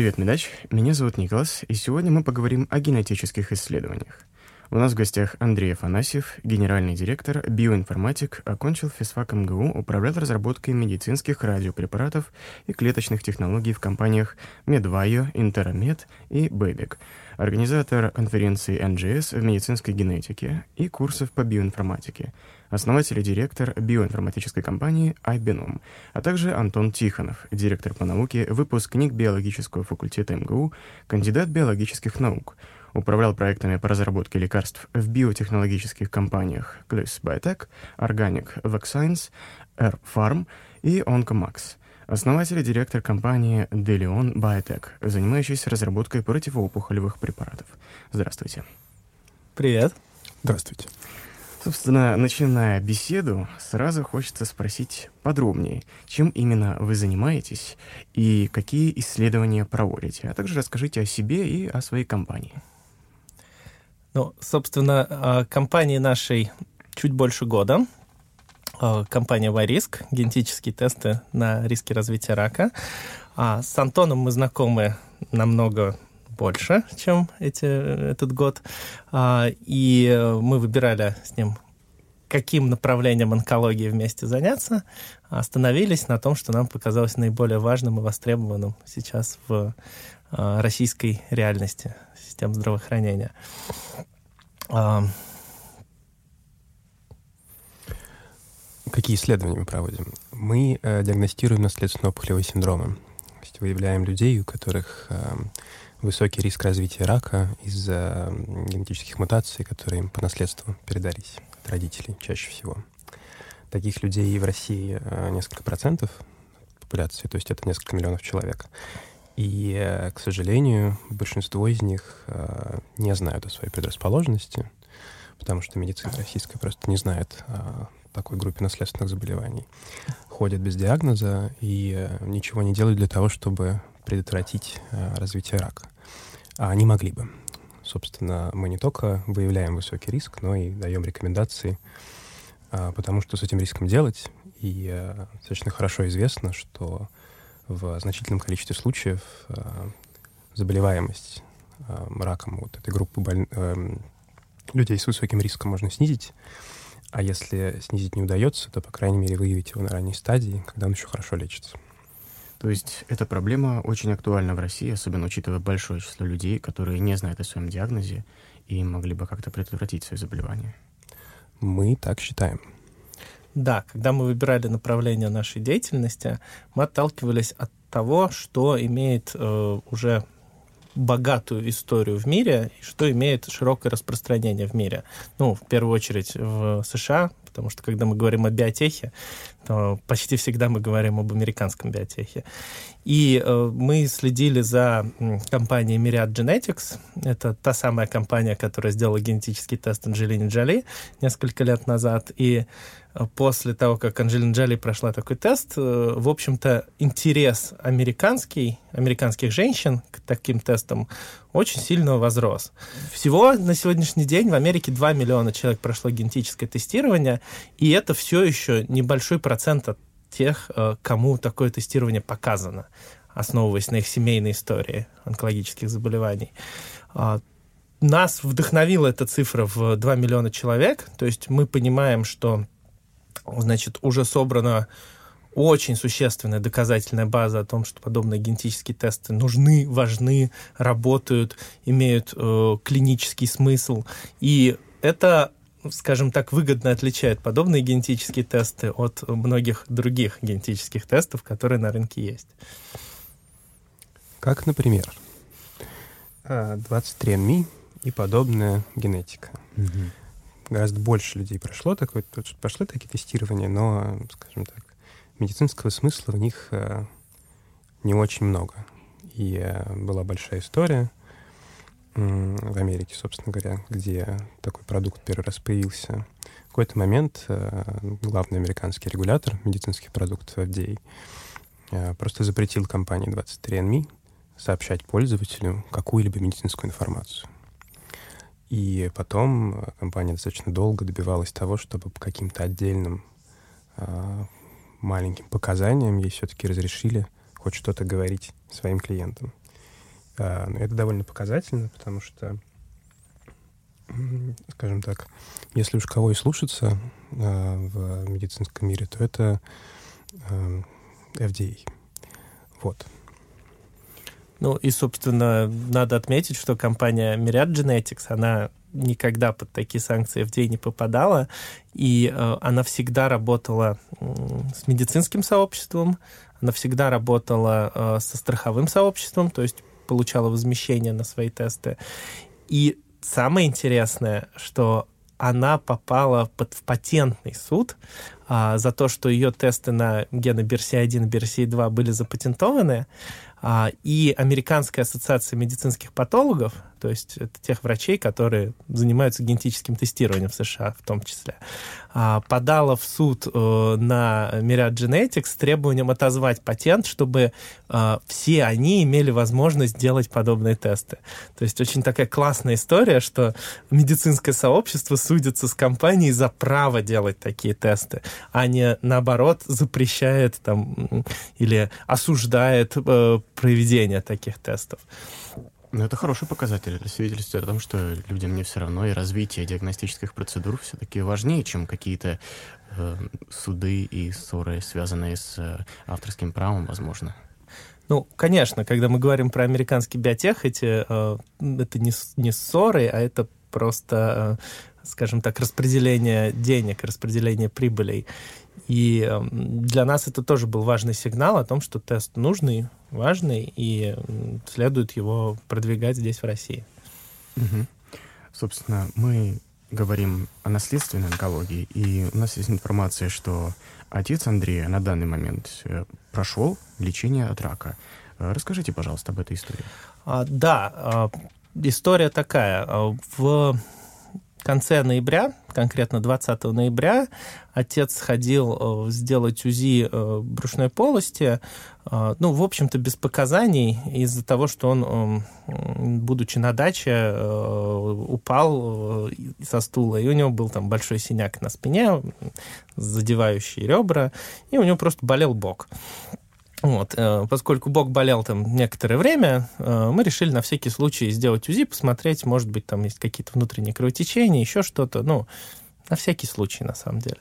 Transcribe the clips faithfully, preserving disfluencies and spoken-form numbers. Привет, Медач. Меня зовут Николас, и сегодня мы поговорим о генетических исследованиях. У нас в гостях Андрей Афанасьев, генеральный директор, биоинформатик, окончил Физфак МГУ, управлял разработкой медицинских радиопрепаратов и клеточных технологий в компаниях MedBio, Intermed и Babic, организатор конференции эн джи эс в медицинской генетике и курсов по биоинформатике, основатель и директор биоинформатической компании «Айбеном», а также Антон Тихонов, директор по науке, выпускник биологического факультета МГУ, кандидат биологических наук, управлял проектами по разработке лекарств в биотехнологических компаниях джи эл ай эс Biotech, Organic Vac Science, R Farm и Онко Макс. Основатель и директор компании Dellion Biotech, занимающийся разработкой противоопухолевых препаратов. Здравствуйте. Привет. Здравствуйте. Собственно, начиная беседу, сразу хочется спросить подробнее, чем именно вы занимаетесь и какие исследования проводите, а также расскажите о себе и о своей компании. Ну, собственно, компании нашей чуть больше года. Компания yRisk, генетические тесты на риски развития рака. А с Антоном мы знакомы намного больше, чем эти, этот год. И мы выбирали с ним, каким направлением онкологии вместе заняться. Остановились на том, что нам показалось наиболее важным и востребованным сейчас в российской реальности систем здравоохранения. Какие исследования мы проводим? Мы диагностируем наследственно-опухолевые синдромы. То есть выявляем людей, у которых высокий риск развития рака из-за генетических мутаций, которые им по наследству передались от родителей чаще всего. Таких людей в России несколько процентов популяции, то есть это несколько миллионов человек. И, к сожалению, большинство из них не знают о своей предрасположенности, потому что медицина российская просто не знает о такой группе наследственных заболеваний. Ходят без диагноза и ничего не делают для того, чтобы предотвратить развитие рака. А они могли бы. Собственно, мы не только выявляем высокий риск, но и даем рекомендации, потому что с этим риском делать. И достаточно хорошо известно, что в значительном количестве случаев заболеваемость раком вот этой группы боль... людей с высоким риском можно снизить. А если снизить не удается, то, по крайней мере, выявить его на ранней стадии, когда он еще хорошо лечится. То есть эта проблема очень актуальна в России, особенно учитывая большое число людей, которые не знают о своем диагнозе и могли бы как-то предотвратить свое заболевание. Мы так считаем. Да, когда мы выбирали направление нашей деятельности, мы отталкивались от того, что имеет э, уже... богатую историю в мире, и что имеет широкое распространение в мире. Ну, в первую очередь в США, потому что, когда мы говорим о биотехе, то почти всегда мы говорим об американском биотехе. И э, мы следили за компанией Myriad Genetics. Это та самая компания, которая сделала генетический тест Анджелине Джоли несколько лет назад. И после того, как Анджелина Джоли прошла такой тест, э, в общем-то, интерес американский, американских женщин к таким тестам очень сильно возрос. Всего на сегодняшний день в Америке два миллиона человек прошло генетическое тестирование, и это все еще небольшой процент от тех, кому такое тестирование показано, основываясь на их семейной истории онкологических заболеваний. Нас вдохновила эта цифра в два миллиона человек, то есть мы понимаем, что, значит, уже собрано очень существенная доказательная база о том, что подобные генетические тесты нужны, важны, работают, имеют э, клинический смысл. И это, скажем так, выгодно отличает подобные генетические тесты от многих других генетических тестов, которые на рынке есть. Как, например, двадцать три энд ми и подобная генетика. Mm-hmm. Гораздо больше людей прошло, такое, прошло такие тестирования, но, скажем так, медицинского смысла в них э, не очень много. И э, была большая история э, в Америке, собственно говоря, где такой продукт первый раз появился. В какой-то момент э, главный американский регулятор медицинских продуктов эф ди эй э, просто запретил компании двадцать три энд ми сообщать пользователю какую-либо медицинскую информацию. И потом компания достаточно долго добивалась того, чтобы по каким-то отдельным э, маленьким показаниям ей все-таки разрешили хоть что-то говорить своим клиентам. Это довольно показательно, потому что, скажем так, если уж кого и слушаться в медицинском мире, то это эф ди эй. Вот. Ну и, собственно, надо отметить, что компания Myriad Genetics, она никогда под такие санкции эф ди эй не попадала, и э, она всегда работала э, с медицинским сообществом, она всегда работала э, со страховым сообществом, то есть получала возмещение на свои тесты. И самое интересное, что она попала под, в патентный суд а, за то, что ее тесты на гены би ар си эй один и би ар си эй два были запатентованы, а, и Американская ассоциация медицинских патологов, то есть это тех врачей, которые занимаются генетическим тестированием в США в том числе, а, подала в суд а, на Myriad Genetics с требованием отозвать патент, чтобы а, все они имели возможность делать подобные тесты. То есть очень такая классная история, что медицинское сообщество судится с компанией за право делать такие тесты, а не, наоборот, запрещает там, или осуждает э, проведение таких тестов. Ну, это хороший показатель. Это свидетельствует о том, что людям не все равно, и развитие диагностических процедур все-таки важнее, чем какие-то э, суды и ссоры, связанные с э, авторским правом, возможно. Ну, конечно, когда мы говорим про американский биотех, эти, э, это не, не ссоры, а это просто, э, скажем так, распределение денег, распределение прибылей. И э, для нас это тоже был важный сигнал о том, что тест нужный, важный, и следует его продвигать здесь, в России. Угу. Собственно, мы говорим о наследственной онкологии, и у нас есть информация, что отец Андрея на данный момент прошел лечение от рака. Расскажите, пожалуйста, об этой истории. А, да, история такая. В конце ноября, конкретно двадцатого ноября, отец сходил сделать УЗИ брюшной полости, ну, в общем-то, без показаний, из-за того, что он, будучи на даче, упал со стула, и у него был там большой синяк на спине, задевающий ребра, и у него просто болел бок. Вот, поскольку бок болел там некоторое время, мы решили на всякий случай сделать УЗИ, посмотреть, может быть, там есть какие-то внутренние кровотечения, еще что-то, ну, на всякий случай, на самом деле.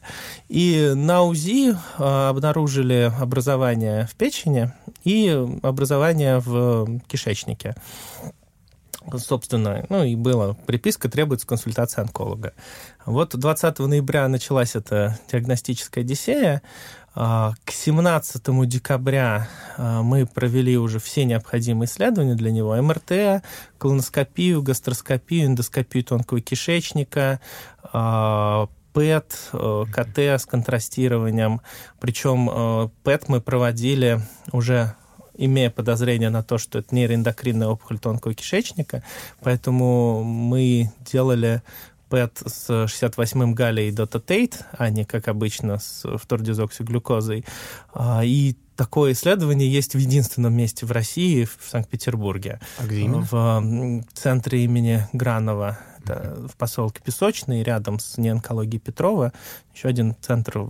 И на УЗИ обнаружили образование в печени и образование в кишечнике. Собственно, ну и была приписка, требуется консультация онколога. Вот двадцатого ноября началась эта диагностическая одиссея. К семнадцатого декабря мы провели уже все необходимые исследования для него. эм эр тэ, колоноскопию, гастроскопию, эндоскопию тонкого кишечника, ПЭТ, ка тэ с контрастированием. Причем ПЭТ мы проводили уже, имея подозрение на то, что это нейроэндокринная опухоль тонкого кишечника. Поэтому мы делали ПЭТ с шестьдесят восьмым галлий Дотатейт, а не, как обычно, с фтордезоксиглюкозой. И такое исследование есть в единственном месте в России, в Санкт-Петербурге. А где именно? В центре имени Гранова, mm-hmm. в поселке Песочный, рядом с неонкологией Петрова. Еще один центр,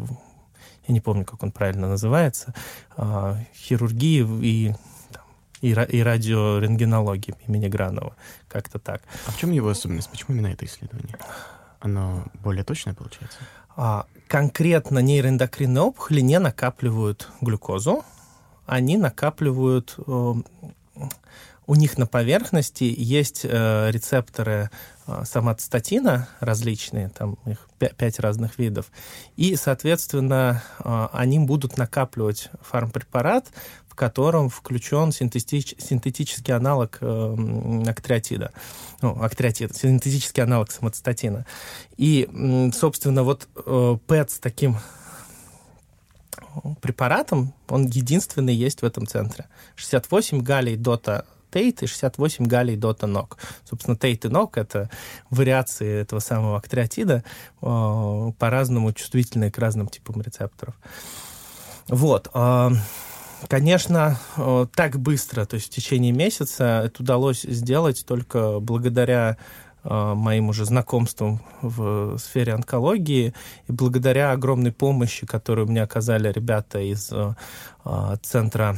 я не помню, как он правильно называется, хирургии и... и радиорентгенологии имени Гранова. Как-то так. А в чем его особенность? Почему именно это исследование? Оно более точное, получается? Конкретно нейроэндокринные опухоли не накапливают глюкозу. Они накапливают... У них на поверхности есть рецепторы соматостатина различные, там их пять разных видов, и, соответственно, они будут накапливать фармпрепарат, в котором включен синтетич, синтетический аналог э, актриатида, ну, актриатид, синтетический аналог соматостатина. И, собственно, вот э, ПЭТ с таким препаратом, он единственный есть в этом центре. шестьдесят восемь галлий дота тейт и шестьдесят восемь галлий дота нок. Собственно, тейт и нок — это вариации этого самого актриатида, э, по-разному чувствительные к разным типам рецепторов. Вот. Э, Конечно, так быстро, то есть в течение месяца это удалось сделать только благодаря моим уже знакомством в сфере онкологии. И благодаря огромной помощи, которую мне оказали ребята из Центра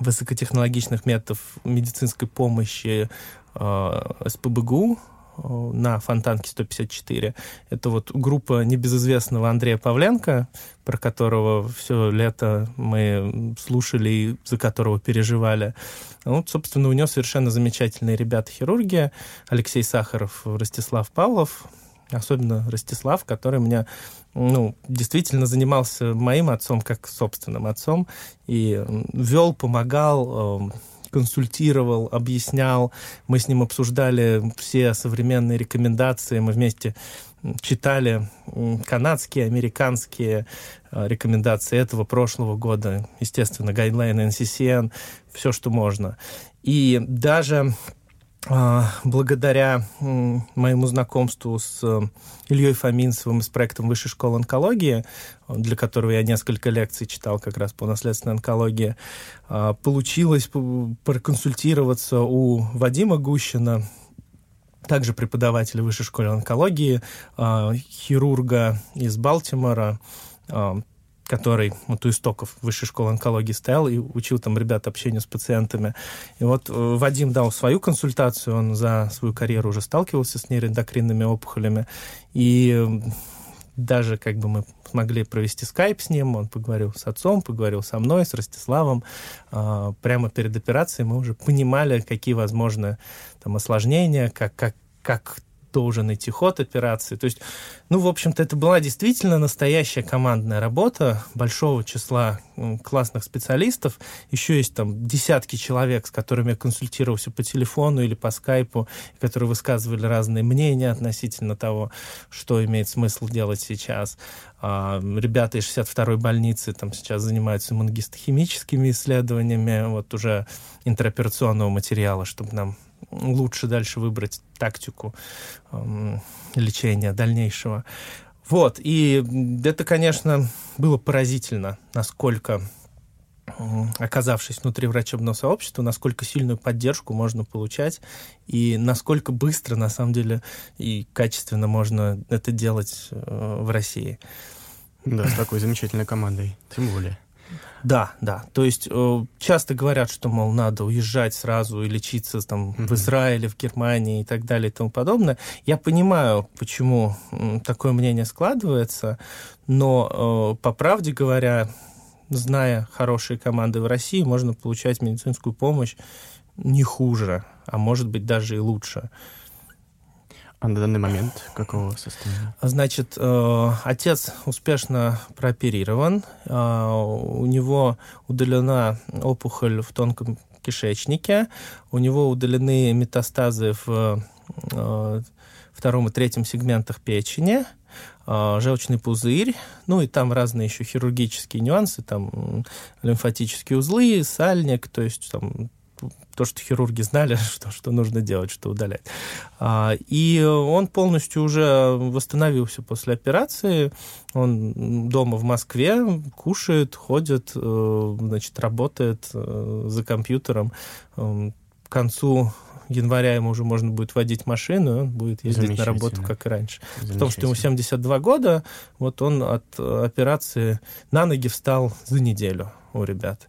высокотехнологичных методов медицинской помощи эс пэ бэ гэ у на Фонтанке сто пятьдесят четыре. Это вот группа небезызвестного Андрея Павленко, про которого все лето мы слушали и за которого переживали. Вот, собственно, у него совершенно замечательные ребята-хирурги. Алексей Сахаров, Ростислав Павлов. Особенно Ростислав, который меня, ну, действительно занимался моим отцом как собственным отцом. И вел, помогал, консультировал, объяснял. Мы с ним обсуждали все современные рекомендации. Мы вместе читали канадские, американские рекомендации этого прошлого года. Естественно, гайдлайны эн си си эн, все, что можно. И даже э, благодаря э, моему знакомству с э, Ильей Фоминцевым и с проектом Высшей школы онкологии, для которого я несколько лекций читал как раз по наследственной онкологии, э, получилось проконсультироваться у Вадима Гущина, также преподавателя Высшей школы онкологии, э, хирурга из Балтимора, э, который вот у истоков Высшей школы онкологии стоял и учил там ребят общению с пациентами. И вот Вадим дал свою консультацию, он за свою карьеру уже сталкивался с нейроэндокринными опухолями, и даже как бы мы смогли провести скайп с ним, он поговорил с отцом, поговорил со мной, с Ростиславом. Прямо перед операцией мы уже понимали, какие возможны там осложнения, как, как, как должен идти ход операции. То есть, ну, в общем-то, это была действительно настоящая командная работа большого числа классных специалистов. Еще есть там десятки человек, с которыми я консультировался по телефону или по скайпу, которые высказывали разные мнения относительно того, что имеет смысл делать сейчас. Ребята из шестьдесят второй больницы там сейчас занимаются иммуногистохимическими исследованиями, вот уже интероперационного материала, чтобы нам лучше дальше выбрать тактику э, лечения дальнейшего. Вот, и это, конечно, было поразительно, насколько, э, оказавшись внутри врачебного сообщества, насколько сильную поддержку можно получать, и насколько быстро, на самом деле, и качественно можно это делать э, в России. Да, с такой замечательной командой, тем более. Да, да. То есть э, часто говорят, что, мол, надо уезжать сразу и лечиться там, mm-hmm. в Израиле, в Германии и так далее и тому подобное. Я понимаю, почему э, такое мнение складывается, но, э, по правде говоря, зная хорошие команды в России, можно получать медицинскую помощь не хуже, а может быть даже и лучше. А на данный момент какого состояния? Значит, э, отец успешно прооперирован. Э, у него удалена опухоль в тонком кишечнике. У него удалены метастазы в э, втором и третьем сегментах печени, э, желчный пузырь. Ну и там разные еще хирургические нюансы. Там лимфатические узлы, сальник, то есть там то, что хирурги знали, что, что нужно делать, что удалять. И он полностью уже восстановился после операции. Он дома в Москве кушает, ходит, значит, работает за компьютером. К концу января ему уже можно будет водить машину, он будет ездить на работу, как и раньше. Потому что ему семьдесят два года, вот он от операции на ноги встал за неделю у ребят.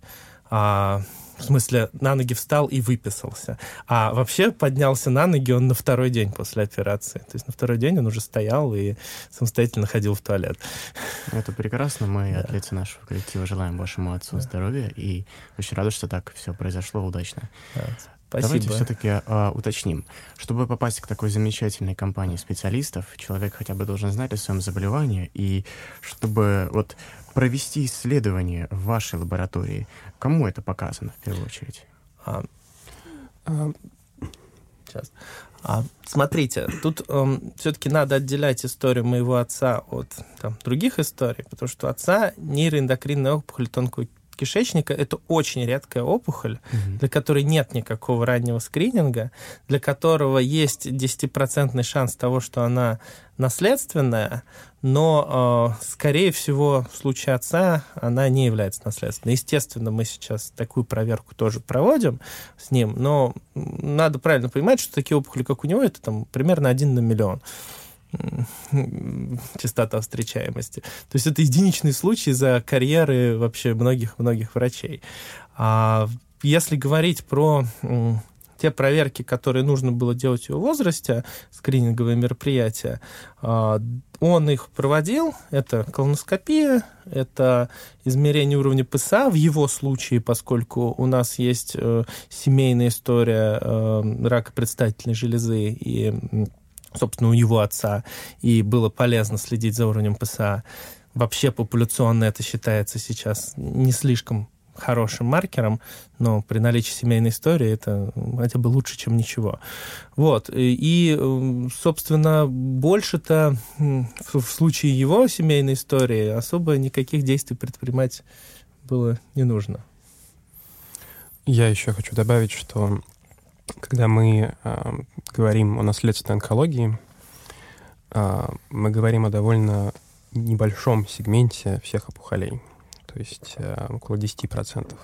А... В смысле, на ноги встал и выписался. А вообще поднялся на ноги он на второй день после операции. То есть на второй день он уже стоял и самостоятельно ходил в туалет. Это прекрасно. Мы да. от лица нашего коллектива желаем вашему отцу да. здоровья. И очень рады, что так все произошло удачно. Да. Спасибо. Давайте все-таки а, уточним. Чтобы попасть к такой замечательной компании специалистов, человек хотя бы должен знать о своем заболевании. И чтобы вот провести исследование в вашей лаборатории, кому это показано в первую очередь? А, а, сейчас. А, смотрите, тут э, все-таки надо отделять историю моего отца от там, других историй, потому что у отца нейроэндокринная опухоль тонкого кишечника — это очень редкая опухоль, угу. для которой нет никакого раннего скрининга, для которого есть десятипроцентный шанс того, что она наследственная, но, э, скорее всего, в случае отца она не является наследственной. Естественно, мы сейчас такую проверку тоже проводим с ним, но надо правильно понимать, что такие опухоли, как у него, это там примерно один на миллион частота встречаемости. То есть это единичный случай за карьеры вообще многих-многих врачей. А если говорить про те проверки, которые нужно было делать в его возрасте, скрининговые мероприятия, он их проводил. Это колоноскопия, это измерение уровня ПСА в его случае, поскольку у нас есть семейная история рака предстательной железы и, собственно, у его отца, и было полезно следить за уровнем ПСА. Вообще популяционно это считается сейчас не слишком хорошим маркером, но при наличии семейной истории это хотя бы лучше, чем ничего. Вот. И, собственно, больше-то в случае его семейной истории особо никаких действий предпринимать было не нужно. Я еще хочу добавить, что когда мы э, говорим о наследственной онкологии, э, мы говорим о довольно небольшом сегменте всех опухолей. То есть э, около десяти процентов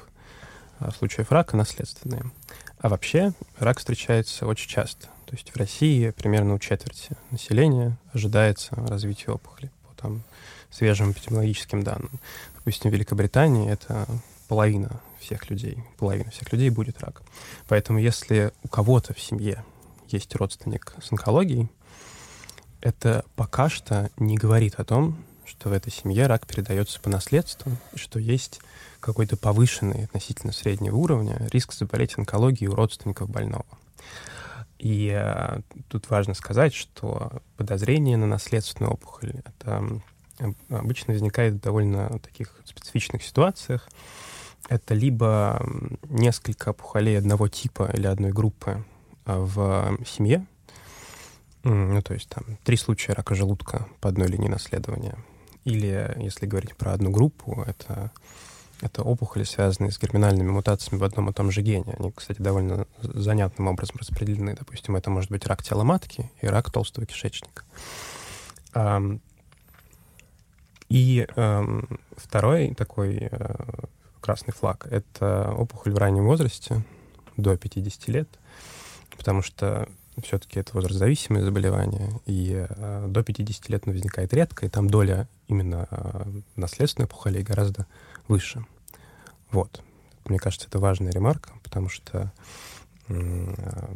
случаев рака наследственные. А вообще рак встречается очень часто. То есть в России примерно у четверти населения ожидается развитие опухоли по там, свежим эпидемиологическим данным. Допустим, в Великобритании это половина всех людей, половина всех людей будет рак. Поэтому если у кого-то в семье есть родственник с онкологией, это пока что не говорит о том, что в этой семье рак передается по наследству, и что есть какой-то повышенный относительно среднего уровня риск заболеть онкологией у родственников больного. И а, тут важно сказать, что подозрение на наследственную опухоль это обычно возникает в довольно таких специфичных ситуациях. Это либо несколько опухолей одного типа или одной группы в семье, ну, то есть там три случая рака желудка по одной линии наследования, или, если говорить про одну группу, это, это опухоли, связанные с герминальными мутациями в одном и том же гене. Они, кстати, довольно занятным образом распределены. Допустим, это может быть рак тела матки и рак толстого кишечника. И второй такой красный флаг — это опухоль в раннем возрасте, до пятидесяти лет, потому что все-таки это возрастзависимые заболевания, и э, до пятидесяти лет оно возникает редко, и там доля именно э, наследственной опухолей гораздо выше. Вот. Мне кажется, это важная ремарка, потому что э,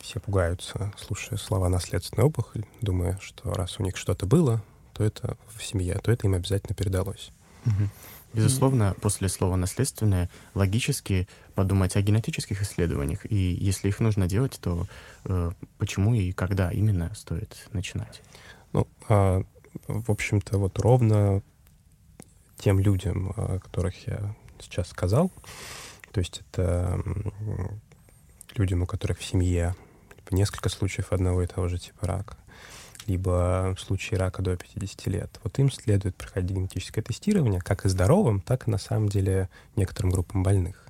все пугаются, слушая слова «наследственная опухоль», думая, что раз у них что-то было, то это в семье, то это им обязательно передалось. Mm-hmm. Безусловно, после слова «наследственное» логически подумать о генетических исследованиях. И если их нужно делать, то э, почему и когда именно стоит начинать? Ну, э, в общем-то, вот ровно тем людям, о которых я сейчас сказал, то есть это людям, у которых в семье несколько случаев одного и того же типа рака, либо в случае рака до пятидесяти лет, вот им следует проходить генетическое тестирование как и здоровым, так и, на самом деле, некоторым группам больных.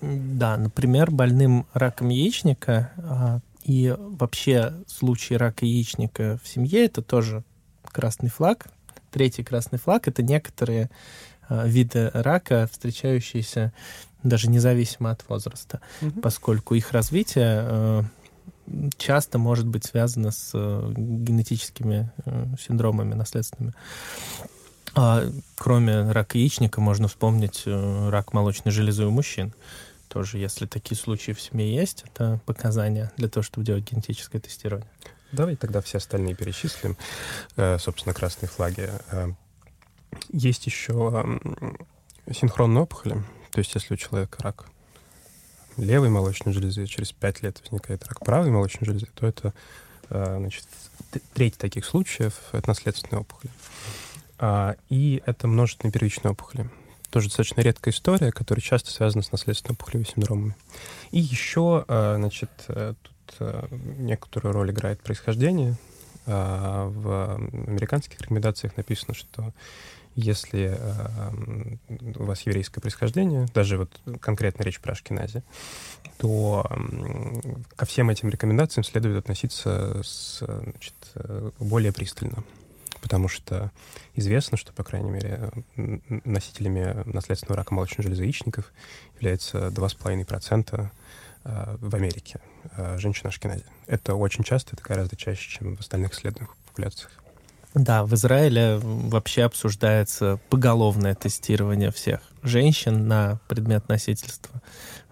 Да, например, больным раком яичника, и вообще случаи рака яичника в семье — это тоже красный флаг. Третий красный флаг — это некоторые виды рака, встречающиеся даже независимо от возраста, угу. поскольку их развитие часто может быть связано с генетическими синдромами наследственными. А кроме рака яичника можно вспомнить рак молочной железы у мужчин. Тоже, если такие случаи в семье есть, это показания для того, чтобы делать генетическое тестирование. Давай тогда все остальные перечислим. Собственно, красные флаги. Есть еще синхронные опухоли. То есть, если у человека рак левой молочной железы, через пять лет возникает рак правой молочной железы, то это, значит, треть таких случаев — это наследственные опухоли. И это множественные первичные опухоли. Тоже достаточно редкая история, которая часто связана с наследственными опухолевыми синдромами. И еще, значит, тут некоторую роль играет происхождение. В американских рекомендациях написано, что если у вас еврейское происхождение, даже вот конкретно речь про ашкенази, то ко всем этим рекомендациям следует относиться с, значит, более пристально. Потому что известно, что, по крайней мере, носителями наследственного рака молочной железы яичников является два с половиной процента в Америке женщин ашкенази. Это очень часто, это гораздо чаще, чем в остальных исследованных популяциях. Да, в Израиле вообще обсуждается поголовное тестирование всех женщин на предмет носительства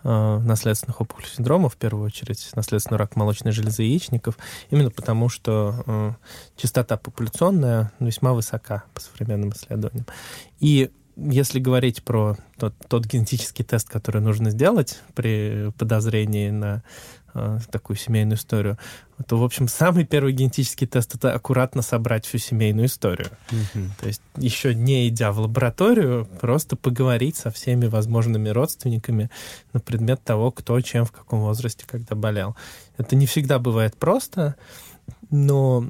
э, наследственных опухолей синдромов, в первую очередь наследственный рак молочной железы яичников, именно потому что э, частота популяционная весьма высока по современным исследованиям. И если говорить про тот, тот генетический тест, который нужно сделать при подозрении на э, такую семейную историю, то, в общем, самый первый генетический тест — это аккуратно собрать всю семейную историю. Mm-hmm. То есть еще не идя в лабораторию, просто поговорить со всеми возможными родственниками на предмет того, кто чем, в каком возрасте, когда болел. Это не всегда бывает просто, но,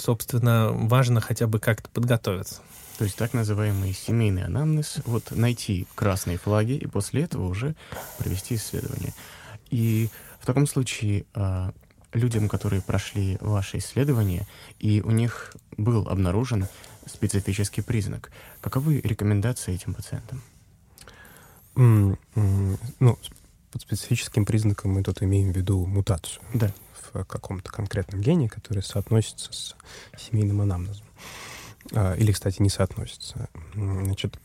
собственно, важно хотя бы как-то подготовиться. То есть так называемый семейный анамнез, вот найти красные флаги и после этого уже провести исследование. И в таком случае э, людям, которые прошли ваши исследования, и у них был обнаружен специфический признак, каковы рекомендации этим пациентам? Mm, mm, ну, под специфическим признаком мы тут имеем в виду мутацию, да, в каком-то конкретном гене, который соотносится с семейным анамнезом. Или, кстати, не соотносятся. Значит,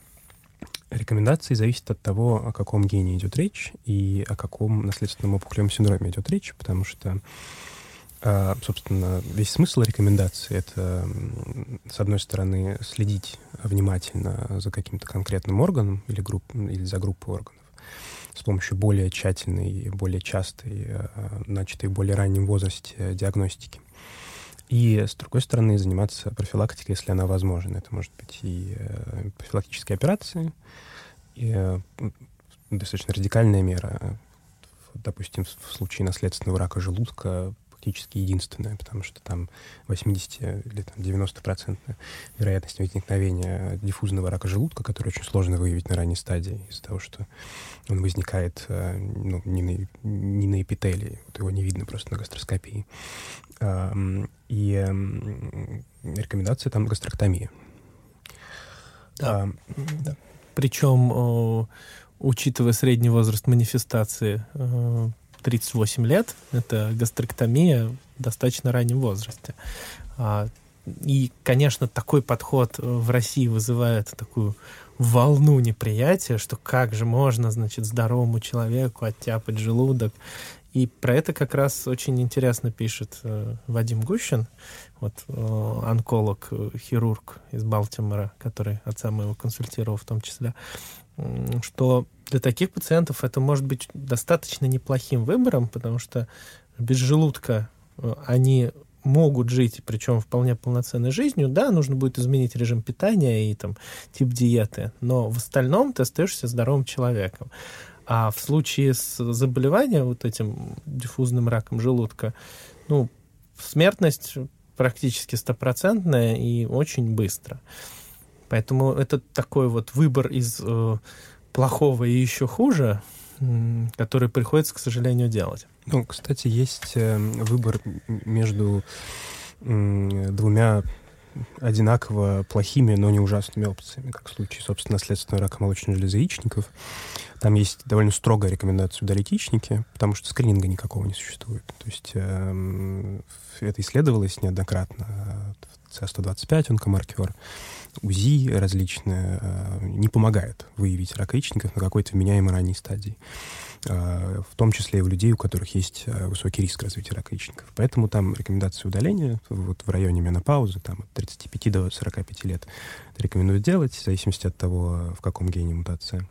рекомендации зависят от того, о каком гене идет речь и о каком наследственном опухолевом синдроме идет речь, потому что, собственно, весь смысл рекомендации — это, с одной стороны, следить внимательно за каким-то конкретным органом или, групп, или за группой органов с помощью более тщательной, более частой, начатой в более раннем возрасте диагностики. И, с другой стороны, заниматься профилактикой, если она возможна. Это может быть и профилактические операции, и достаточно радикальная мера. Допустим, в случае наследственного рака желудка практически единственная, потому что там восемьдесят или там, девяносто процентов вероятность возникновения диффузного рака желудка, который очень сложно выявить на ранней стадии из-за того, что он возникает ну, не, на, не на эпителии, вот его не видно просто на гастроскопии. И рекомендация там гастроктомия. Да. А, да. Причем, учитывая средний возраст манифестации, тридцать восемь лет, это гастроктомия в достаточно раннем возрасте. И, конечно, такой подход в России вызывает такую волну неприятия, что как же можно, значит, здоровому человеку оттяпать желудок. И про это как раз очень интересно пишет Вадим Гущин, вот, онколог, хирург из Балтимора, который отца моего консультировал в том числе, что для таких пациентов это может быть достаточно неплохим выбором, потому что без желудка они могут жить, причем вполне полноценной жизнью. Да, нужно будет изменить режим питания и там, тип диеты, но в остальном ты остаешься здоровым человеком. А в случае с заболеванием вот этим диффузным раком желудка, ну, смертность практически стопроцентная и очень быстро. Поэтому это такой вот выбор из э, плохого и еще хуже, э, который приходится, к сожалению, делать. Ну, кстати, есть э, выбор между э, двумя одинаково плохими, но не ужасными опциями, как в случае, собственно, наследственного рака молочной железы яичников. Там есть довольно строгая рекомендация удалить яичники, потому что скрининга никакого не существует. То есть э, это исследовалось неоднократно. Си сто двадцать пять, онкомаркер, УЗИ различные, не помогает выявить рак яичников на какой-то вменяемой ранней стадии, в том числе и у людей, у которых есть высокий риск развития рака яичников. Поэтому там рекомендации удаления вот в районе менопаузы, там от тридцати пяти до сорока пяти лет рекомендуют делать, в зависимости от того, в каком гене мутация.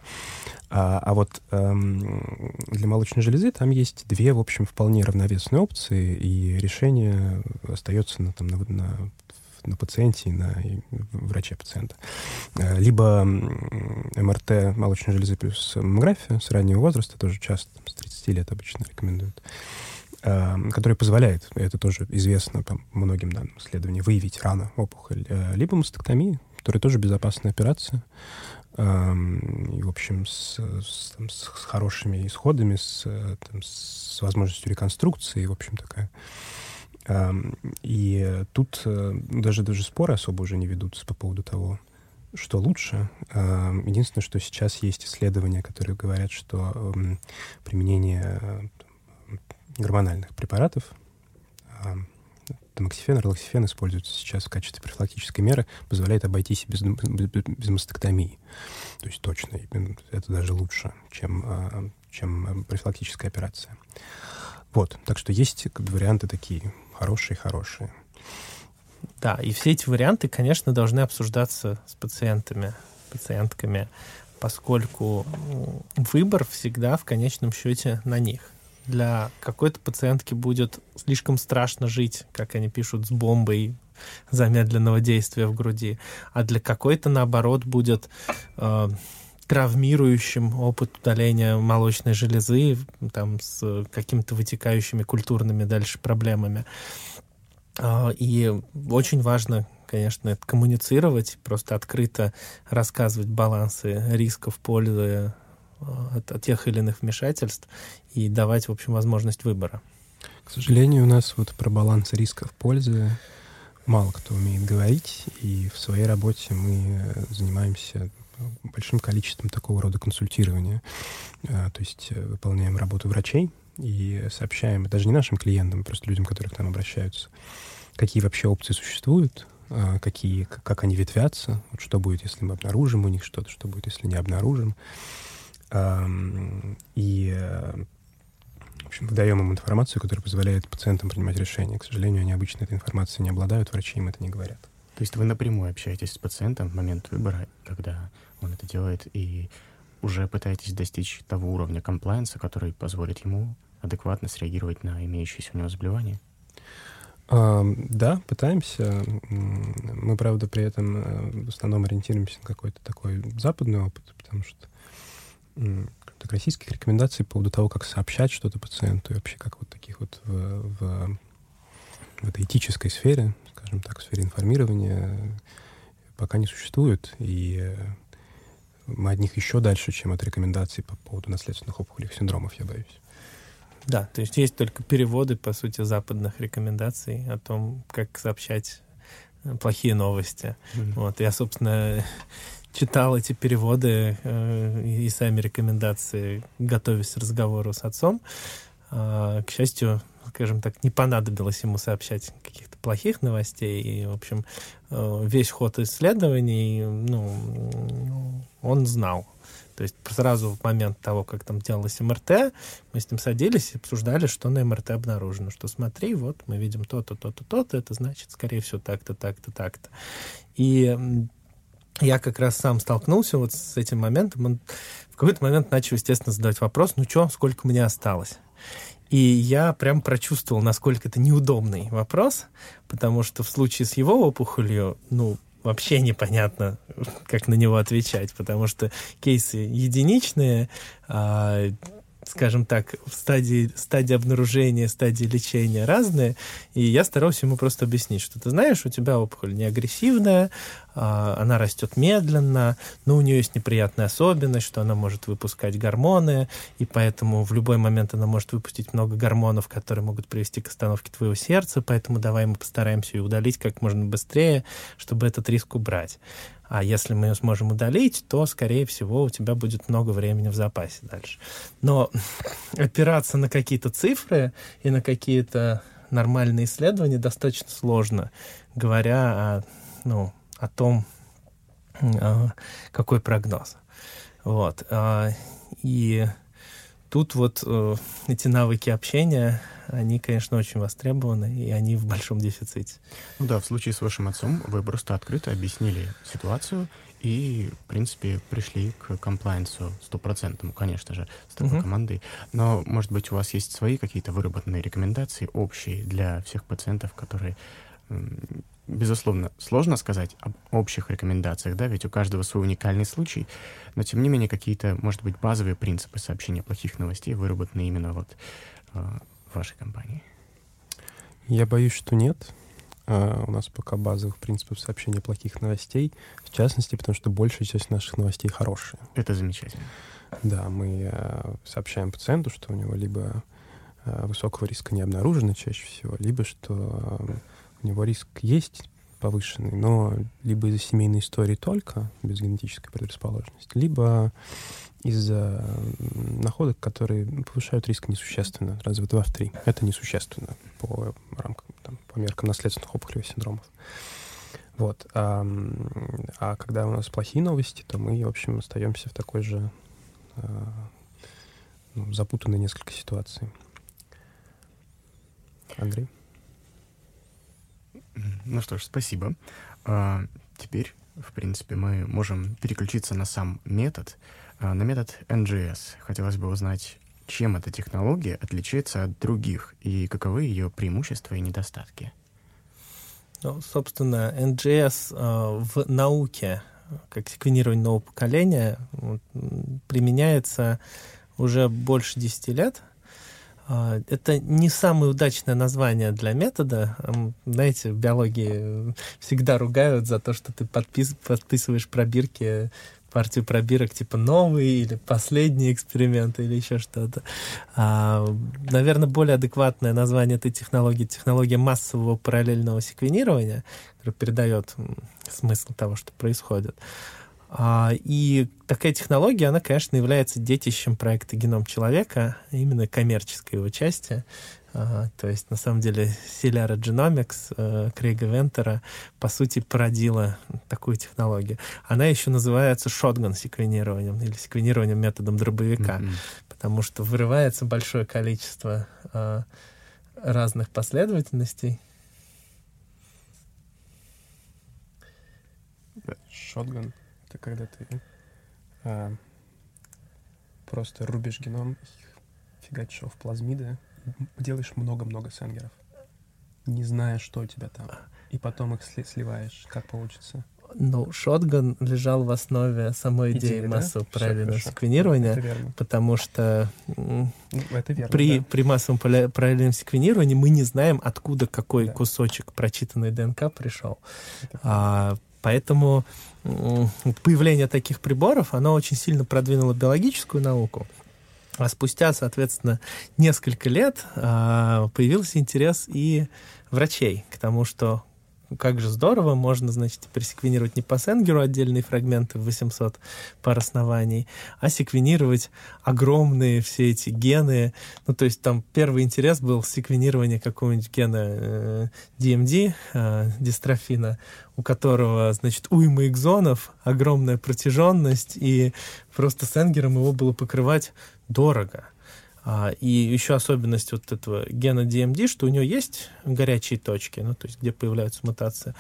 А, а вот эм, для молочной железы там есть две, в общем, вполне равновесные опции, и решение остается на, там, на, на на пациенте и на враче пациента. Либо МРТ молочной железы плюс маммография с раннего возраста, тоже часто, с тридцати лет обычно рекомендуют, который позволяет, это тоже известно по многим данным исследованиям, выявить рано опухоль, либо мастектомия, которая тоже безопасная операция. И, в общем, с, с, там, с хорошими исходами, с, там, с возможностью реконструкции, в общем, такая. И тут даже, даже споры особо уже не ведутся по поводу того, что лучше. Единственное, что сейчас есть исследования, которые говорят, что применение гормональных препаратов, тамоксифен, релаксифен используются сейчас в качестве профилактической меры, позволяет обойтись без, без мастектомии. То есть точно, это даже лучше, чем, чем профилактическая операция. Вот, так что есть как бы варианты такие хорошие-хорошие. Да, и все эти варианты, конечно, должны обсуждаться с пациентами, пациентками, поскольку выбор всегда в конечном счете на них. Для какой-то пациентки будет слишком страшно жить, как они пишут, с бомбой замедленного действия в груди, а для какой-то, наоборот, будет э, травмирующим опыт удаления молочной железы там, с какими-то вытекающими культурными дальше проблемами. И очень важно, конечно, это коммуницировать, просто открыто рассказывать балансы рисков, пользы от, от тех или иных вмешательств и давать, в общем, возможность выбора. К сожалению, у нас вот про баланс рисков, пользы мало кто умеет говорить, и в своей работе мы занимаемся большим количеством такого рода консультирования, то есть выполняем работу врачей, и сообщаем, даже не нашим клиентам, просто людям, которые к нам обращаются, какие вообще опции существуют, какие, как они ветвятся, вот что будет, если мы обнаружим у них что-то, что будет, если не обнаружим. И, в общем, выдаем им информацию, которая позволяет пациентам принимать решения. К сожалению, они обычно этой информацией не обладают, врачи им это не говорят. То есть вы напрямую общаетесь с пациентом в момент выбора, когда он это делает, и уже пытаетесь достичь того уровня комплаенса, который позволит ему адекватно среагировать на имеющиеся у него заболевания? Да, пытаемся. Мы, правда, при этом в основном ориентируемся на какой-то такой западный опыт, потому что так, российских рекомендаций по поводу того, как сообщать что-то пациенту, и вообще как вот таких вот в, в, в этой этической сфере, скажем так, в сфере информирования, пока не существует. И мы от них еще дальше, чем от рекомендаций по поводу наследственных опухолевых синдромов, я боюсь. Да, то есть есть только переводы, по сути, западных рекомендаций о том, как сообщать плохие новости. Mm-hmm. Вот, я, собственно, читал эти переводы э, и сами рекомендации, готовясь к разговору с отцом. Э, к счастью, скажем так, не понадобилось ему сообщать каких-то плохих новостей. И, в общем, э, весь ход исследований, ну, он знал. То есть сразу в момент того, как там делалось эм эр тэ, мы с ним садились и обсуждали, что на эм эр тэ обнаружено. Что смотри, вот мы видим то-то, то-то, то-то, это значит, скорее всего, так-то, так-то, так-то. И я как раз сам столкнулся вот с этим моментом. Он в какой-то момент начал, естественно, задавать вопрос, ну что, сколько мне осталось? И я прям прочувствовал, насколько это неудобный вопрос, потому что в случае с его опухолью, ну, вообще непонятно, как на него отвечать, потому что кейсы единичные, а, скажем так, в стадии, стадии обнаружения, стадии лечения разные, и я старался ему просто объяснить, что ты знаешь, у тебя опухоль не агрессивная, а, она растет медленно, но у нее есть неприятная особенность, что она может выпускать гормоны, и поэтому в любой момент она может выпустить много гормонов, которые могут привести к остановке твоего сердца, поэтому давай мы постараемся ее удалить как можно быстрее, чтобы этот риск убрать. А если мы ее сможем удалить, то, скорее всего, у тебя будет много времени в запасе дальше. Но опираться на какие-то цифры и на какие-то нормальные исследования достаточно сложно, говоря о, ну, о том, какой прогноз. Вот. И тут вот эти навыки общения, они, конечно, очень востребованы, и они в большом дефиците. Ну да, в случае с вашим отцом вы просто открыто объяснили ситуацию и, в принципе, пришли к комплаенсу стопроцентному, конечно же, с такой угу. командой. Но, может быть, у вас есть свои какие-то выработанные рекомендации, общие для всех пациентов, которые... Безусловно, сложно сказать об общих рекомендациях, да, ведь у каждого свой уникальный случай, но, тем не менее, какие-то, может быть, базовые принципы сообщения плохих новостей выработаны именно вот э, в вашей компании. Я боюсь, что нет. Uh, у нас пока базовых принципов сообщения плохих новостей, в частности, потому что большая часть наших новостей хорошие. Это замечательно. Да, мы uh, сообщаем пациенту, что у него либо uh, высокого риска не обнаружено чаще всего, либо что uh, у него риск есть повышенный, но либо из-за семейной истории только, без генетической предрасположенности, либо из-за находок, которые повышают риск несущественно, раза в два-три. Это несущественно по рамкам, там, по меркам наследственных опухолей и синдромов. Вот. А, а когда у нас плохие новости, то мы, в общем, остаемся в такой же а, ну, запутанной несколько ситуаций. Андрей? Ну что ж, спасибо. А, теперь, в принципе, мы можем переключиться на сам метод, на метод эн джи эс. Хотелось бы узнать, чем эта технология отличается от других и каковы ее преимущества и недостатки. Ну, собственно, эн джи эс э, в науке, как секвенирование нового поколения, вот, применяется уже больше десяти лет. Э, это не самое удачное название для метода. Знаете, в биологии всегда ругают за то, что ты подпис- подписываешь пробирки, партию пробирок типа новый или последний эксперимент или еще что-то. А, наверное, более адекватное название этой технологии — технология массового параллельного секвенирования, которая передает смысл того, что происходит. А, и такая технология, она, конечно, является детищем проекта «Геном человека», именно коммерческой его части. А, то есть, на самом деле, Cellular Genomics э, Крейга Вентера, по сути, породила такую технологию. Она еще называется шотган-секвенированием или секвенированием методом дробовика, mm-hmm. потому что вырывается большое количество э, разных последовательностей. Шотган — это когда ты э, просто рубишь геном, фигачишь в плазмиды, делаешь много-много сенгеров, не зная, что у тебя там, и потом их сливаешь, как получится. Ну, шотган лежал в основе самой идеи, идеи массового да? параллельного секвенирования, потому что ну, верно, при, да. при массовом параллельном секвенировании мы не знаем, откуда какой да. кусочек прочитанной ДНК пришел. А, поэтому появление таких приборов, оно очень сильно продвинуло биологическую науку. А спустя, соответственно, несколько лет появился интерес и врачей к тому, что как же здорово, можно, значит, пересеквенировать не по Сенгеру отдельные фрагменты в восемьсот пар оснований, а секвенировать огромные все эти гены. Ну, то есть там первый интерес был секвенирование какого-нибудь гена ди эм ди, дистрофина, у которого, значит, уйма экзонов, огромная протяженность, и просто Сенгером его было покрывать дорого. А, и еще особенность вот этого гена ди эм ди, что у него есть горячие точки, ну, то есть где появляются мутации,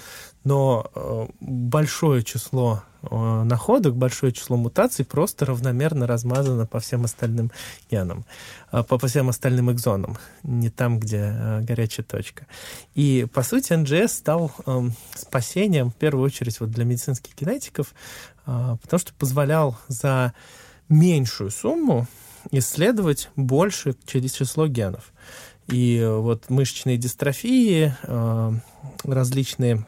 но э, большое число э, находок, большое число мутаций просто равномерно размазано по всем остальным генам, э, по, по всем остальным экзонам, не там, где э, горячая точка. И, по сути, эн джи эс стал э, спасением, в первую очередь, вот для медицинских генетиков, э, потому что позволял за меньшую сумму исследовать больше через число генов. И вот мышечные дистрофии, различные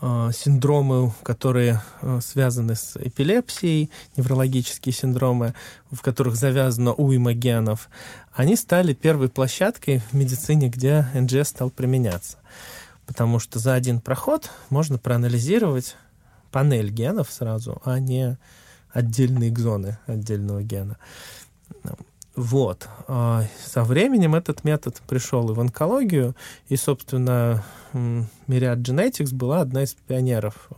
синдромы, которые связаны с эпилепсией, неврологические синдромы, в которых завязано уйма генов, они стали первой площадкой в медицине, где эн джи эс стал применяться. Потому что за один проход можно проанализировать панель генов сразу, а не отдельные экзоны отдельного гена. Вот. Со временем этот метод пришел и в онкологию, и, собственно, Myriad Genetics была одна из пионеров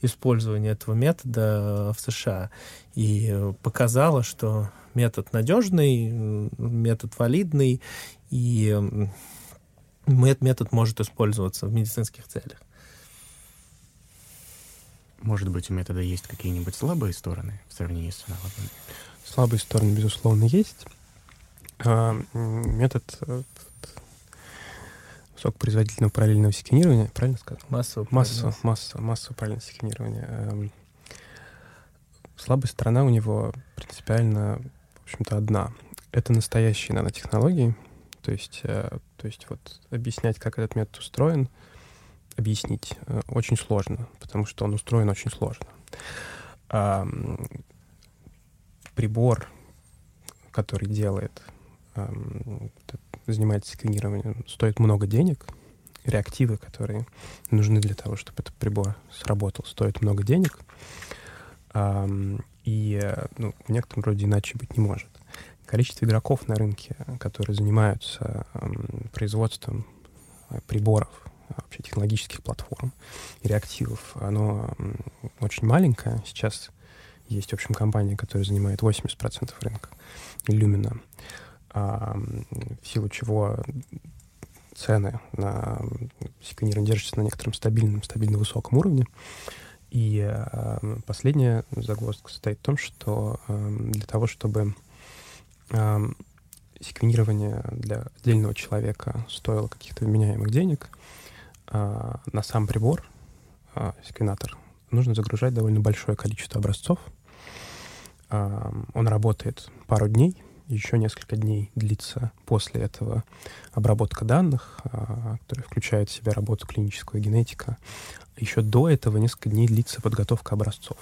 использования этого метода в США и показала, что метод надежный, метод валидный, и этот метод может использоваться в медицинских целях. Может быть, у метода есть какие-нибудь слабые стороны в сравнении с аналогами? Слабые стороны, безусловно, есть. Метод высокопроизводительного параллельного секвенирования, правильно сказал? Массового параллельного массового, массового параллельного секвенирования. Слабая сторона у него принципиально, в общем-то, одна. Это настоящие нанотехнологии, То есть, то есть вот объяснять, как этот метод устроен, объяснить очень сложно, потому что он устроен очень сложно. Прибор, который делает, занимается секвенированием, стоит много денег. Реактивы, которые нужны для того, чтобы этот прибор сработал, стоят много денег. И ну, в некотором роде иначе быть не может. Количество игроков на рынке, которые занимаются производством приборов, вообще технологических платформ и реактивов, оно очень маленькое. Сейчас есть, в общем, компания, которая занимает восемьдесят процентов рынка, Illumina, в силу чего цены на секвенирование держатся на некотором стабильном, стабильно высоком уровне. И э, последняя загвоздка состоит в том, что э, для того, чтобы э, секвенирование для отдельного человека стоило каких-то вменяемых денег, э, на сам прибор, э, секвенатор, нужно загружать довольно большое количество образцов. Э, он работает пару дней. Еще несколько дней длится после этого обработка данных, которая включает в себя работу клиническую, генетика. Еще до этого несколько дней длится подготовка образцов.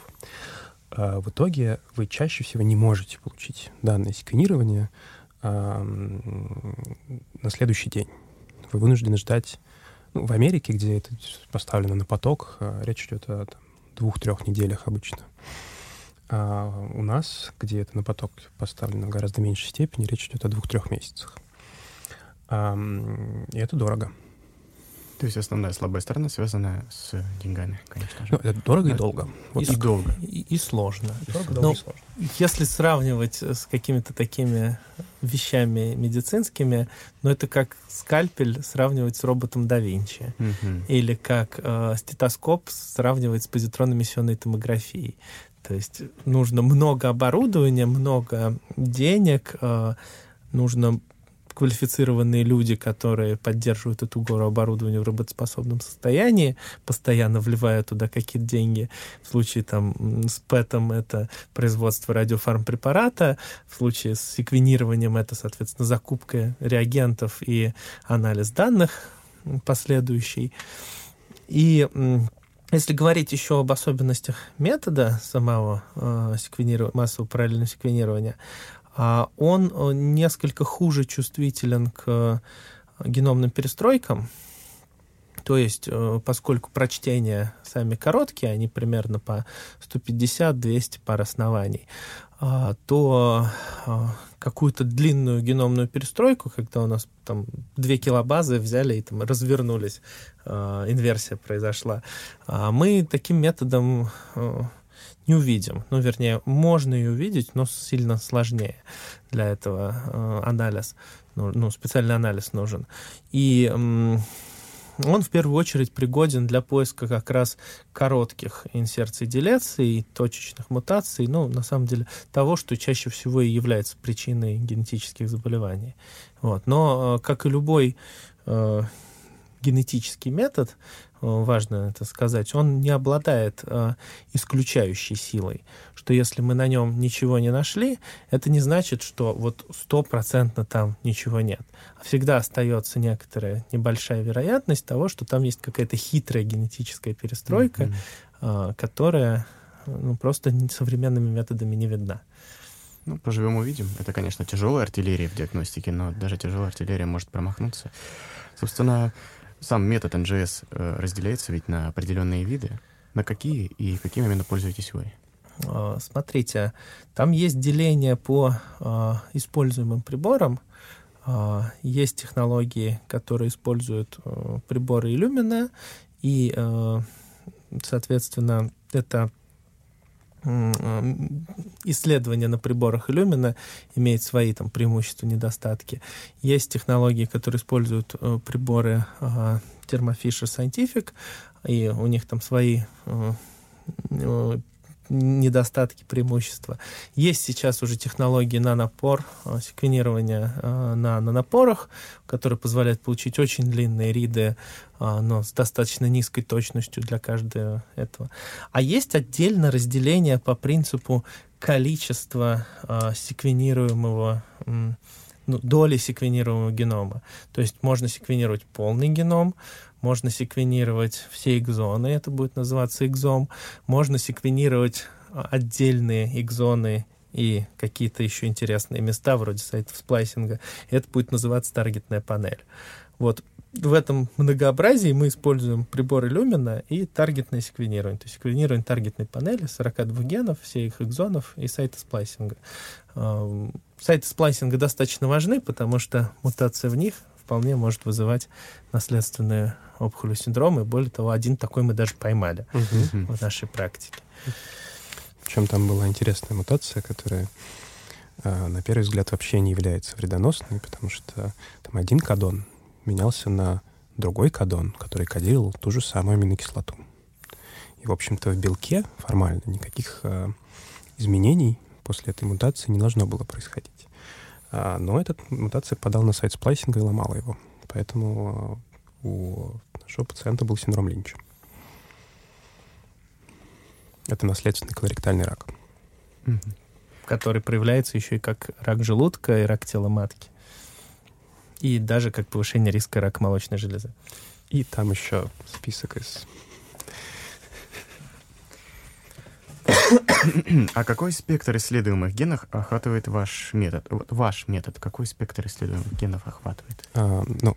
В итоге вы чаще всего не можете получить данные секвенирования на следующий день. Вы вынуждены ждать. Ну, в Америке, где это поставлено на поток, речь идет о там, двух-трех неделях обычно. А у нас, где это на поток поставлено в гораздо меньшей степени, речь идет о двух-трех месяцах. А, и это дорого. То есть основная слабая сторона связана с деньгами, конечно же. Ну, это дорого и долго. Вот и, так. долго. И, и сложно. И дорого, долго, но и сложно. Если сравнивать с какими-то такими вещами медицинскими, ну это как скальпель сравнивать с роботом да Винчи. Угу. Или как э, стетоскоп сравнивать с позитронно-эмиссионной томографией. То есть нужно много оборудования, много денег, э, нужно квалифицированные люди, которые поддерживают эту гору оборудования в работоспособном состоянии, постоянно вливая туда какие-то деньги. В случае там, с ПЭТом это производство радиофармпрепарата, в случае с секвенированием это, соответственно, закупка реагентов и анализ данных последующий. И... Если говорить еще об особенностях метода самого э, секвениров... массового параллельного секвенирования, э, он несколько хуже чувствителен к геномным перестройкам. То есть, э, поскольку прочтения сами короткие, они примерно по сто пятьдесят - двести пар оснований, э, то э, какую-то длинную геномную перестройку, когда у нас там две килобазы взяли и там развернулись, э, инверсия произошла, а мы таким методом э, не увидим. Ну, вернее, можно ее увидеть, но сильно сложнее для этого э, анализ. Ну, ну, специальный анализ нужен. И э, он в первую очередь пригоден для поиска как раз коротких инсерций, делеций, точечных мутаций, ну, на самом деле, того, что чаще всего и является причиной генетических заболеваний. Вот. Но, как и любой э, генетический метод, важно это сказать, он не обладает э, исключающей силой, что если мы на нем ничего не нашли, это не значит, что вот стопроцентно там ничего нет. Всегда остается некоторая небольшая вероятность того, что там есть какая-то хитрая генетическая перестройка, mm-hmm. э, которая ну, просто современными методами не видна. Ну, поживем, увидим. Это, конечно, тяжелая артиллерия в диагностике, но даже тяжелая артиллерия может промахнуться. Собственно, сам метод эн джи эс разделяется ведь на определенные виды. На какие и какими именно пользуетесь вы? Смотрите, там есть деление по используемым приборам. Есть технологии, которые используют приборы Illumina, и, соответственно, это исследование на приборах Illumina имеет свои там преимущества, недостатки. Есть технологии, которые используют э, приборы э, Thermo Fisher Scientific, и у них там свои э, э, недостатки, преимущества. Есть сейчас уже технологии нанопор, э, секвенирования э, на нанопорах, которые позволяют получить очень длинные риды, но с достаточно низкой точностью для каждого этого. А есть отдельно разделение по принципу количества а, секвенируемого м, ну, доли секвенируемого генома. То есть можно секвенировать полный геном, можно секвенировать все экзоны, это будет называться экзом, можно секвенировать отдельные экзоны и какие-то еще интересные места вроде сайтов сплайсинга, это будет называться таргетная панель. Вот. В этом многообразии мы используем прибор Illumina и таргетное секвенирование. То есть секвенирование таргетной панели сорок два генов, все их экзонов и сайты сплайсинга. Сайты сплайсинга достаточно важны, потому что мутация в них вполне может вызывать наследственные опухоли синдромы. Более того, один такой мы даже поймали угу. в нашей практике. Причем там была интересная мутация, которая на первый взгляд вообще не является вредоносной, потому что там один кодон менялся на другой кодон, который кодировал ту же самую аминокислоту. И, в общем-то, в белке формально никаких э, изменений после этой мутации не должно было происходить. А, но эта мутация подала на сайт сплайсинга и ломала его. Поэтому э, у нашего пациента был синдром Линча. Это наследственный колоректальный рак. Mm-hmm. Который проявляется еще и как рак желудка и рак тела матки. И даже как повышение риска рака молочной железы. И там еще список из... А какой спектр исследуемых генов охватывает ваш метод? Вот ваш метод, какой спектр исследуемых генов охватывает? А, ну,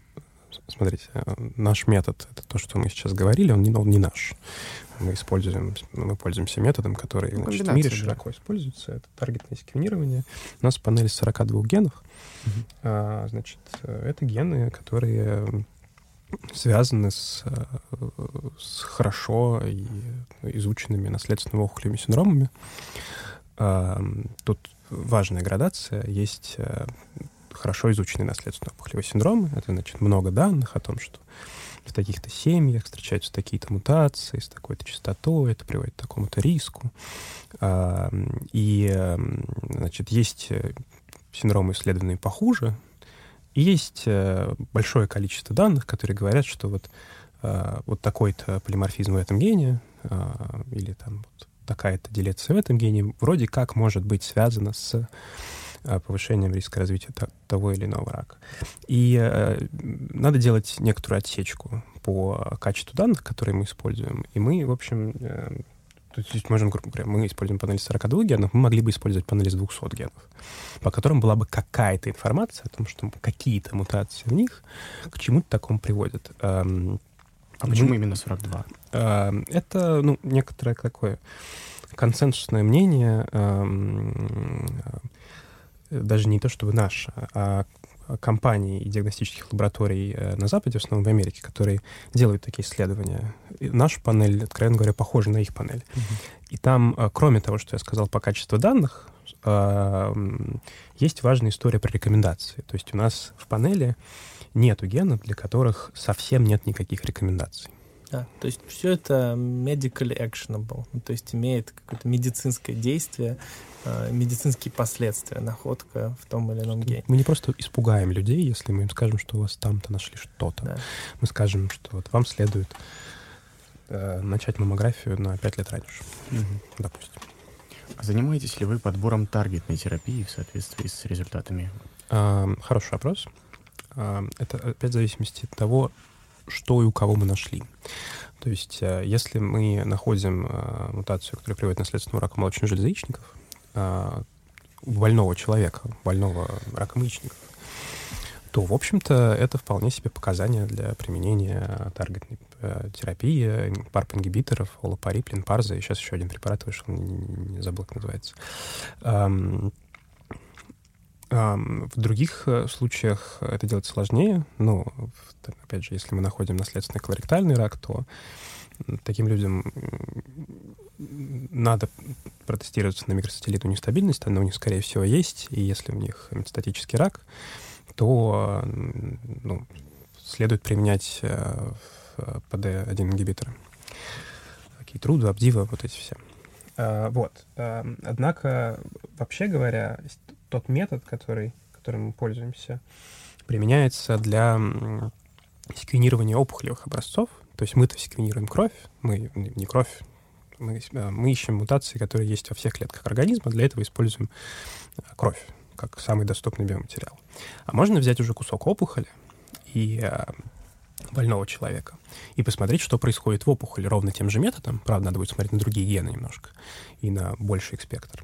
смотрите, наш метод, это то, что мы сейчас говорили, он не, он не наш. Мы используем, мы пользуемся методом, который ну, значит, в мире да. широко используется. Это таргетное секвенирование. У нас панель сорок два генов. Uh-huh. А, значит, это гены, которые связаны с, с хорошо и изученными наследственными опухолями синдромами. А, тут важная градация. Есть хорошо изученные наследственные опухолевые синдромы. Это, значит, много данных о том, что в таких-то семьях встречаются такие-то мутации, с такой-то частотой, это приводит к такому-то риску. А, и, значит, есть синдромы, исследованные похуже. И есть э, большое количество данных, которые говорят, что вот, э, вот такой-то полиморфизм в этом гене э, или там вот такая-то делеция в этом гене вроде как может быть связана с э, повышением риска развития т- того или иного рака. И э, надо делать некоторую отсечку по качеству данных, которые мы используем. И мы, в общем... Э, То есть, можем, грубо говоря, мы используем панель сорок два генов, мы могли бы использовать панель из двухсот генов, по которым была бы какая-то информация о том, что какие-то мутации в них к чему-то такому приводят. А почему именно сорок два? Это, ну, некоторое такое консенсусное мнение, даже не то чтобы наше, а компаний и диагностических лабораторий на Западе, в основном в Америке, которые делают такие исследования. И наша панель, откровенно говоря, похожа на их панель. Mm-hmm. И там, кроме того, что я сказал по качеству данных, есть важная история про рекомендации. То есть у нас в панели нету генов, для которых совсем нет никаких рекомендаций. А, то есть все это medically actionable, то есть имеет какое-то медицинское действие, медицинские последствия, находка в том или ином гене. Мы не просто испугаем людей, если мы им скажем, что у вас там-то нашли что-то. Да. Мы скажем, что вот вам следует э, начать маммографию на пять лет раньше, угу. допустим. А занимаетесь ли вы подбором таргетной терапии в соответствии с результатами? А, хороший вопрос. А, это опять в зависимости от того, что и у кого мы нашли. То есть, если мы находим мутацию, которая приводит к наследственному раку молочной железы яичников, у больного человека, больного раком яичников, то, в общем-то, это вполне себе показания для применения таргетной терапии, парп-ингибиторов, олапари, пленпарза, и сейчас еще один препарат вышел, не забыл, как называется. В других случаях это делать сложнее. Ну, опять же, если мы находим наследственный колоректальный рак, то таким людям надо протестироваться на микросателлитную нестабильность, она у них, скорее всего, есть. И если у них метастатический рак, то ну, следует применять пэ дэ один ингибиторы. Кейтруду, Абдива, вот эти все. Вот. Однако, вообще говоря, тот метод, который, которым мы пользуемся, применяется для секвенирования опухолевых образцов. То есть мы-то секвенируем кровь, мы не кровь, мы, мы ищем мутации, которые есть во всех клетках организма, для этого используем кровь, как самый доступный биоматериал. А можно взять уже кусок опухоли и э, больного человека и посмотреть, что происходит в опухоли ровно тем же методом. Правда, надо будет смотреть на другие гены немножко и на больший их спектр,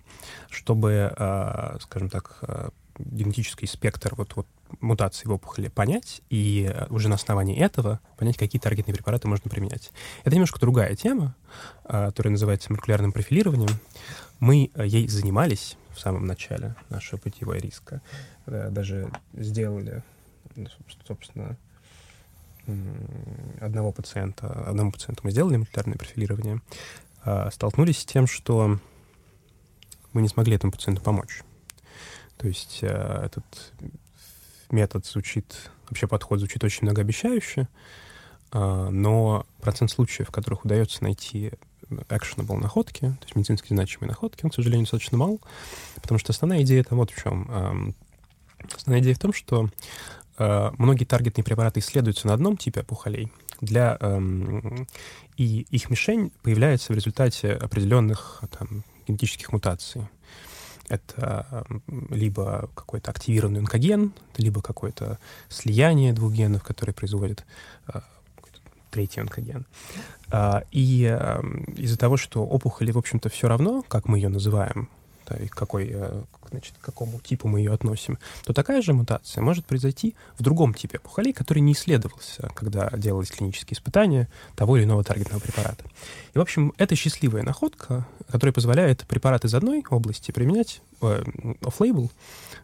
чтобы, э, скажем так, э, генетический спектр вот, вот, мутаций в опухоли понять, и уже на основании этого понять, какие таргетные препараты можно применять. Это немножко другая тема, которая называется молекулярным профилированием. Мы ей занимались в самом начале нашего путевого риска. Даже сделали, собственно, одного пациента, одному пациенту мы сделали молекулярное профилирование, столкнулись с тем, что мы не смогли этому пациенту помочь. То есть э, этот метод звучит, вообще подход звучит очень многообещающе, э, но процент случаев, в которых удается найти actionable находки, то есть медицински значимые находки, он, к сожалению, достаточно мал, потому что основная идея там вот в чем. Э, основная идея в том, что э, многие таргетные препараты исследуются на одном типе опухолей, для, э, и их мишень появляется в результате определенных там, генетических мутаций. Это либо какой-то активированный онкоген, либо какое-то слияние двух генов, которые производит э, третий онкоген. Э, и э, из-за того, что опухоли, в общем-то, все равно, как мы ее называем, да, и какой, э, значит, к какому типу мы ее относим, то такая же мутация может произойти в другом типе опухолей, который не исследовался, когда делались клинические испытания того или иного таргетного препарата. И, в общем, это счастливая находка, которая позволяет препарат из одной области применять э, off-label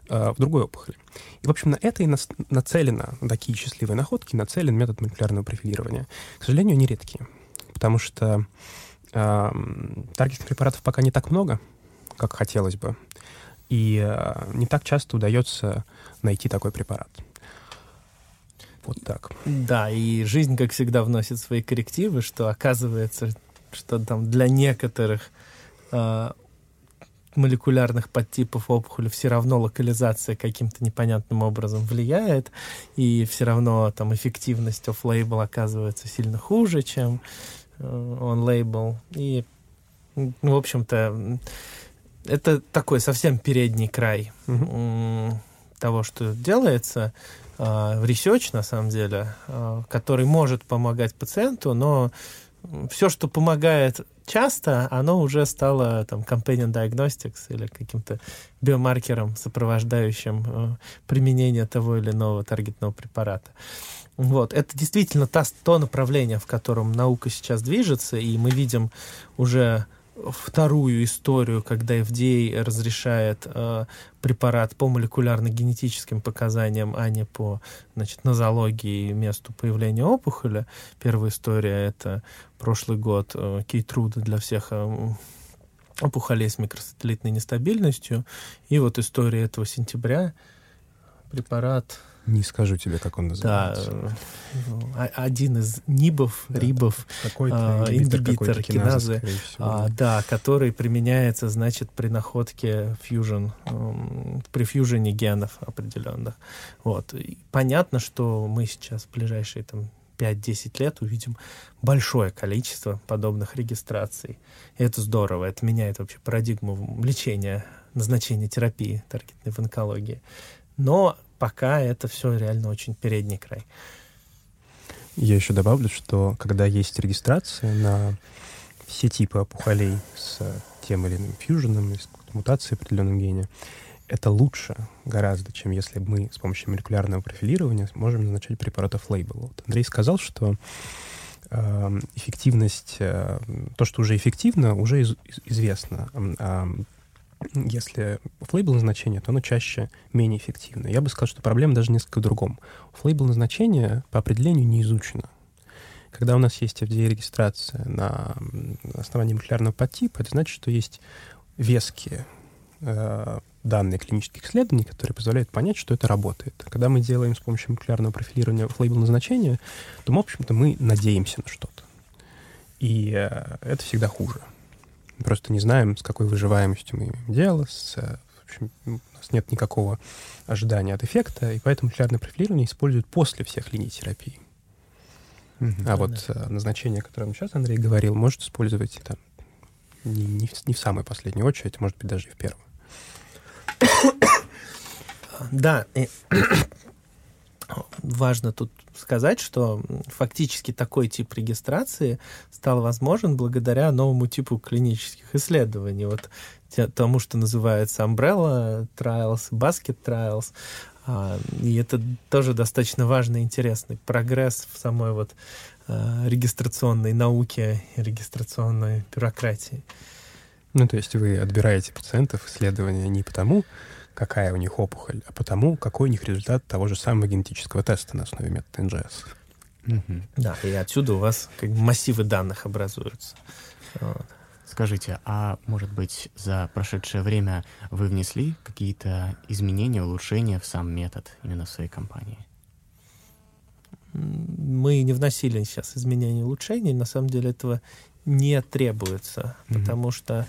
э, в другой опухоли. И, в общем, на это и на, нацелено, на такие счастливые находки нацелен метод молекулярного профилирования. К сожалению, они редкие, потому что э, таргетных препаратов пока не так много, как хотелось бы, и э, не так часто удается найти такой препарат. Вот так. Да, и жизнь, как всегда, вносит свои коррективы, что оказывается, что там для некоторых э, молекулярных подтипов опухоли все равно локализация каким-то непонятным образом влияет, и все равно там эффективность off-label оказывается сильно хуже, чем э, on-label. И, ну, в общем-то, это такой совсем передний край mm-hmm. того, что делается в ресерч, на самом деле, который может помогать пациенту, но все, что помогает часто, оно уже стало там companion diagnostics или каким-то биомаркером, сопровождающим применение того или иного таргетного препарата. Вот. Это действительно та, то направление, в котором наука сейчас движется, и мы видим уже вторую историю, когда эф ди эй разрешает э, препарат по молекулярно-генетическим показаниям, а не по, значит, нозологии и месту появления опухоли. Первая история — это прошлый год э, Кейтруда для всех э, опухолей с микросателлитной нестабильностью. И вот история этого сентября. Препарат... Не скажу тебе, как он называется. Да, один из нибов, да, рибов, а, ингибитор киназы, а, да, который применяется, значит, при находке фьюжн, при фьюжене генов определенных. Вот. И понятно, что мы сейчас в ближайшие там пять-десять лет увидим большое количество подобных регистраций. И это здорово, это меняет вообще парадигму лечения, назначения терапии таргетной в онкологии. Но пока это все реально очень передний край. Я еще добавлю, что когда есть регистрация на все типы опухолей с тем или иным фьюженом, с мутацией в определенном гене, это лучше гораздо, чем если мы с помощью молекулярного профилирования можем назначать препаратов лейбл. Вот Андрей сказал, что э, эффективность, э, то, что уже эффективно, уже из- известно. Э, Если off-label назначение, то оно чаще менее эффективно. Я бы сказал, что проблема даже несколько в другом. Off-label назначение по определению не изучено. Когда у нас есть эф ди эй-регистрация на основании молекулярного подтипа, это значит, что есть веские э, данные клинических исследований, которые позволяют понять, что это работает. А когда мы делаем с помощью молекулярного профилирования off-label назначение, то, в общем-то, мы надеемся на что-то. И э, это всегда хуже. Мы просто не знаем, с какой выживаемостью мы имеем дело, с, в общем, у нас нет никакого ожидания от эффекта, и поэтому молекулярное профилирование используют после всех линий терапии. Mm-hmm. А mm-hmm. вот э, назначение, о котором сейчас Андрей говорил, может использовать там, не, не, в, не в самой последней очередь, может быть, даже и в первую. Да, важно тут сказать, что фактически такой тип регистрации стал возможен благодаря новому типу клинических исследований. Вот тому, что называется umbrella trials, basket trials. И это тоже достаточно важный, интересный прогресс в самой вот регистрационной науке и регистрационной бюрократии. Ну, то есть вы отбираете пациентов исследования не потому, какая у них опухоль, а потому, какой у них результат того же самого генетического теста на основе метода эн джи эс. Угу. Да, и отсюда у вас как бы массивы данных образуются. Вот. Скажите, а может быть, за прошедшее время вы внесли какие-то изменения, улучшения в сам метод именно в своей компании? Мы не вносили сейчас изменений и улучшений. На самом деле этого не требуется, угу. потому что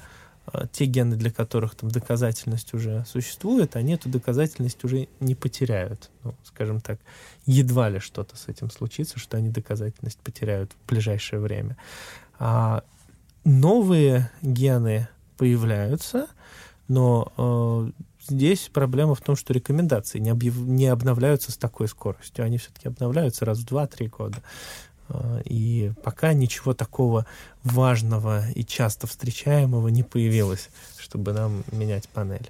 те гены, для которых там доказательность уже существует, они эту доказательность уже не потеряют. Ну, скажем так, едва ли что-то с этим случится, что они доказательность потеряют в ближайшее время. А новые гены появляются, но э, здесь проблема в том, что рекомендации не, объяв... не обновляются с такой скоростью. Они все-таки обновляются раз в два-три года. И пока ничего такого важного и часто встречаемого не появилось, чтобы нам менять панель.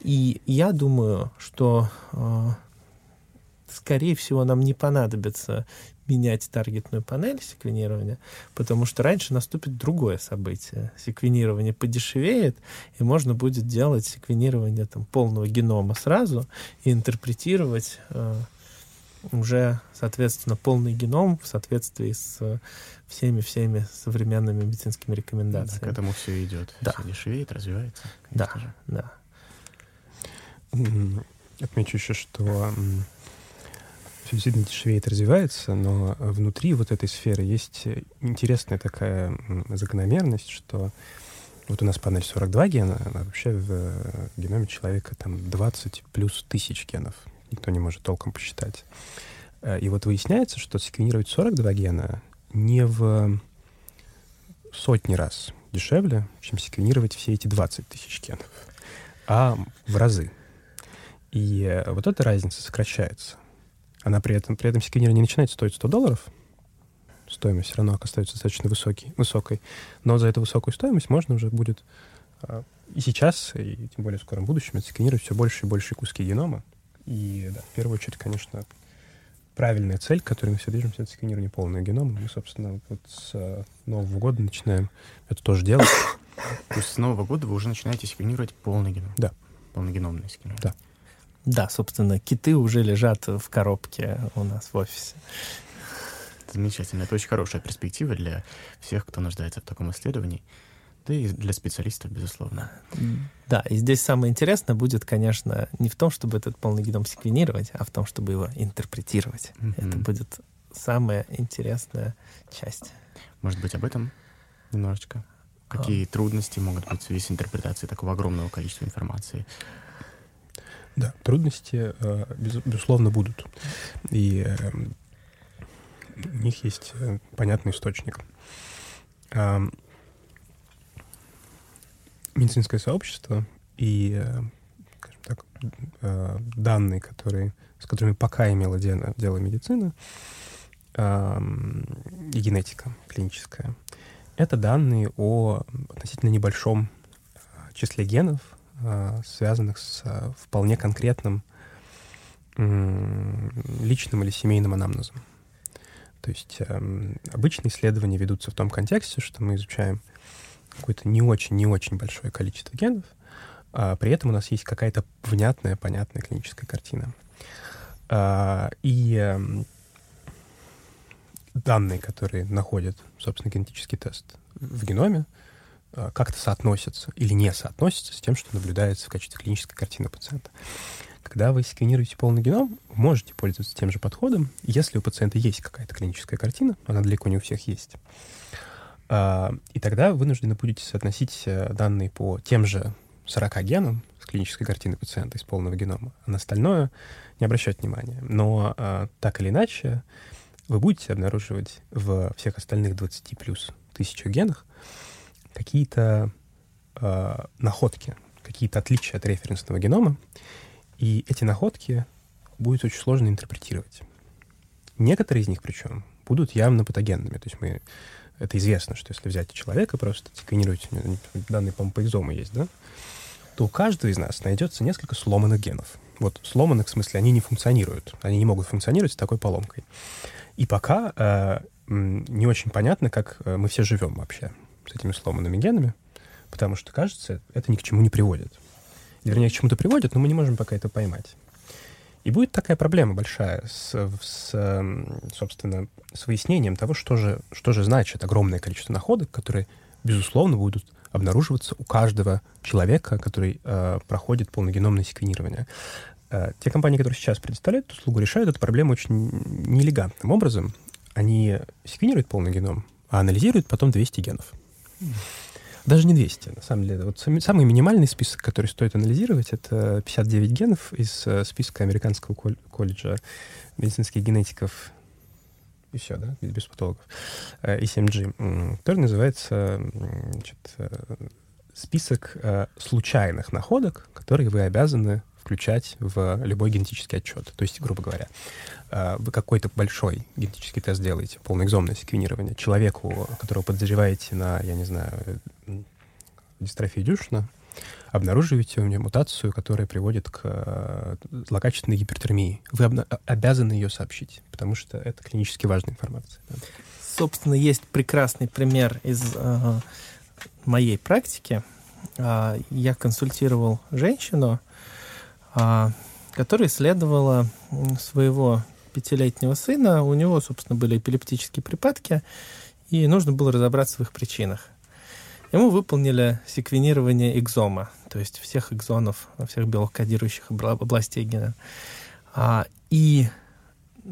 И я думаю, что, скорее всего, нам не понадобится менять таргетную панель секвенирования, потому что раньше наступит другое событие. Секвенирование подешевеет, и можно будет делать секвенирование там, полного генома сразу и интерпретировать уже, соответственно, полный геном в соответствии с всеми-всеми современными медицинскими рекомендациями. Да, к этому все идет. Да. Все дешевеет, развивается. Да, же. да. Отмечу еще, что все действительно дешевеет, развивается, но внутри вот этой сферы есть интересная такая закономерность, что вот у нас панель сорок два гена, а вообще в геноме человека там двадцать плюс тысяч генов. Никто не может толком посчитать. И вот выясняется, что секвенировать сорок два гена не в сотни раз дешевле, чем секвенировать все эти двадцать тысяч генов, а в разы. И вот эта разница сокращается. Она при этом, при этом секвенирование начинает стоить сто долларов. Стоимость все равно остается достаточно высокий, высокой. Но за эту высокую стоимость можно уже будет и сейчас, и тем более в скором будущем секвенировать все больше и больше куски генома. И да, в первую очередь, конечно, правильная цель, к которой мы все движемся, это секвенирование полного генома. Мы, собственно, вот с Нового года начинаем это тоже делать. То есть с Нового года вы уже начинаете секвенировать полный геном? Да. Полногеномное секвенирование? Да. Да, собственно, киты уже лежат в коробке у нас в офисе. Замечательно. Это очень хорошая перспектива для всех, кто нуждается в таком исследовании. Да и для специалистов, безусловно. Да, и здесь самое интересное будет, конечно, не в том, чтобы этот полный геном секвенировать, а в том, чтобы его интерпретировать. Mm-hmm. Это будет самая интересная часть. Может быть, об этом немножечко? Какие а. трудности могут быть в связи с интерпретацией такого огромного количества информации? Да, трудности, безусловно, будут. И у них есть понятный источник. Медицинское сообщество и, скажем так, данные, которые, с которыми пока имела дело, дело медицина и генетика клиническая, это данные о относительно небольшом числе генов, связанных с вполне конкретным личным или семейным анамнезом. То есть обычные исследования ведутся в том контексте, что мы изучаем какое-то не очень-не очень большое количество генов, а при этом у нас есть какая-то внятная, понятная клиническая картина. А, и а, данные, которые находят, собственно, генетический тест в геноме, а, как-то соотносятся или не соотносятся с тем, что наблюдается в качестве клинической картины пациента. Когда вы секвенируете полный геном, вы можете пользоваться тем же подходом, если у пациента есть какая-то клиническая картина, она далеко не у всех есть. И тогда вы вынуждены будете соотносить данные по тем же сорока генам с клинической картиной пациента из полного генома, а на остальное не обращать внимания. Но а, так или иначе вы будете обнаруживать в всех остальных двадцати плюс тысячах генах какие-то а, находки, какие-то отличия от референсного генома. И эти находки будет очень сложно интерпретировать. Некоторые из них, причем, будут явно патогенными. То есть мы... Это известно, что если взять человека, просто секвенировать, данные, по-моему, по экзому есть, да, то у каждого из нас найдется несколько сломанных генов. Вот сломанных, в смысле, они не функционируют. Они не могут функционировать с такой поломкой. И пока э, не очень понятно, как мы все живем вообще с этими сломанными генами, потому что, кажется, это ни к чему не приводит. Вернее, к чему-то приводит, но мы не можем пока это поймать. И будет такая проблема большая с, с, собственно, с выяснением того, что же, что же значит огромное количество находок, которые, безусловно, будут обнаруживаться у каждого человека, который э, проходит полногеномное секвенирование. Э, те компании, которые сейчас предоставляют эту услугу, решают эту проблему очень неэлегантным образом. Они секвенируют полный геном, а анализируют потом двести генов. Даже не двести, на самом деле. Вот сами, самый минимальный список, который стоит анализировать, это пятьдесят девять генов из списка Американского кол- колледжа медицинских генетиков, и все, да, без патологов, и эс эм джи, который называется, значит, список случайных находок, которые вы обязаны включать в любой генетический отчет. То есть, грубо говоря, вы какой-то большой генетический тест делаете, полноэкзомное секвенирование человеку, которого подозреваете на, я не знаю, дистрофию Дюшна, обнаруживаете у него мутацию, которая приводит к злокачественной гипертермии. Вы обна- обязаны ее сообщить, потому что это клинически важная информация. Да. Собственно, есть прекрасный пример из э, моей практики. Э, я консультировал женщину, которая исследовала своего пятилетнего сына. У него, собственно, были эпилептические припадки, и нужно было разобраться в их причинах. Ему выполнили секвенирование экзома, то есть всех экзонов, всех белокодирующих областей гена, и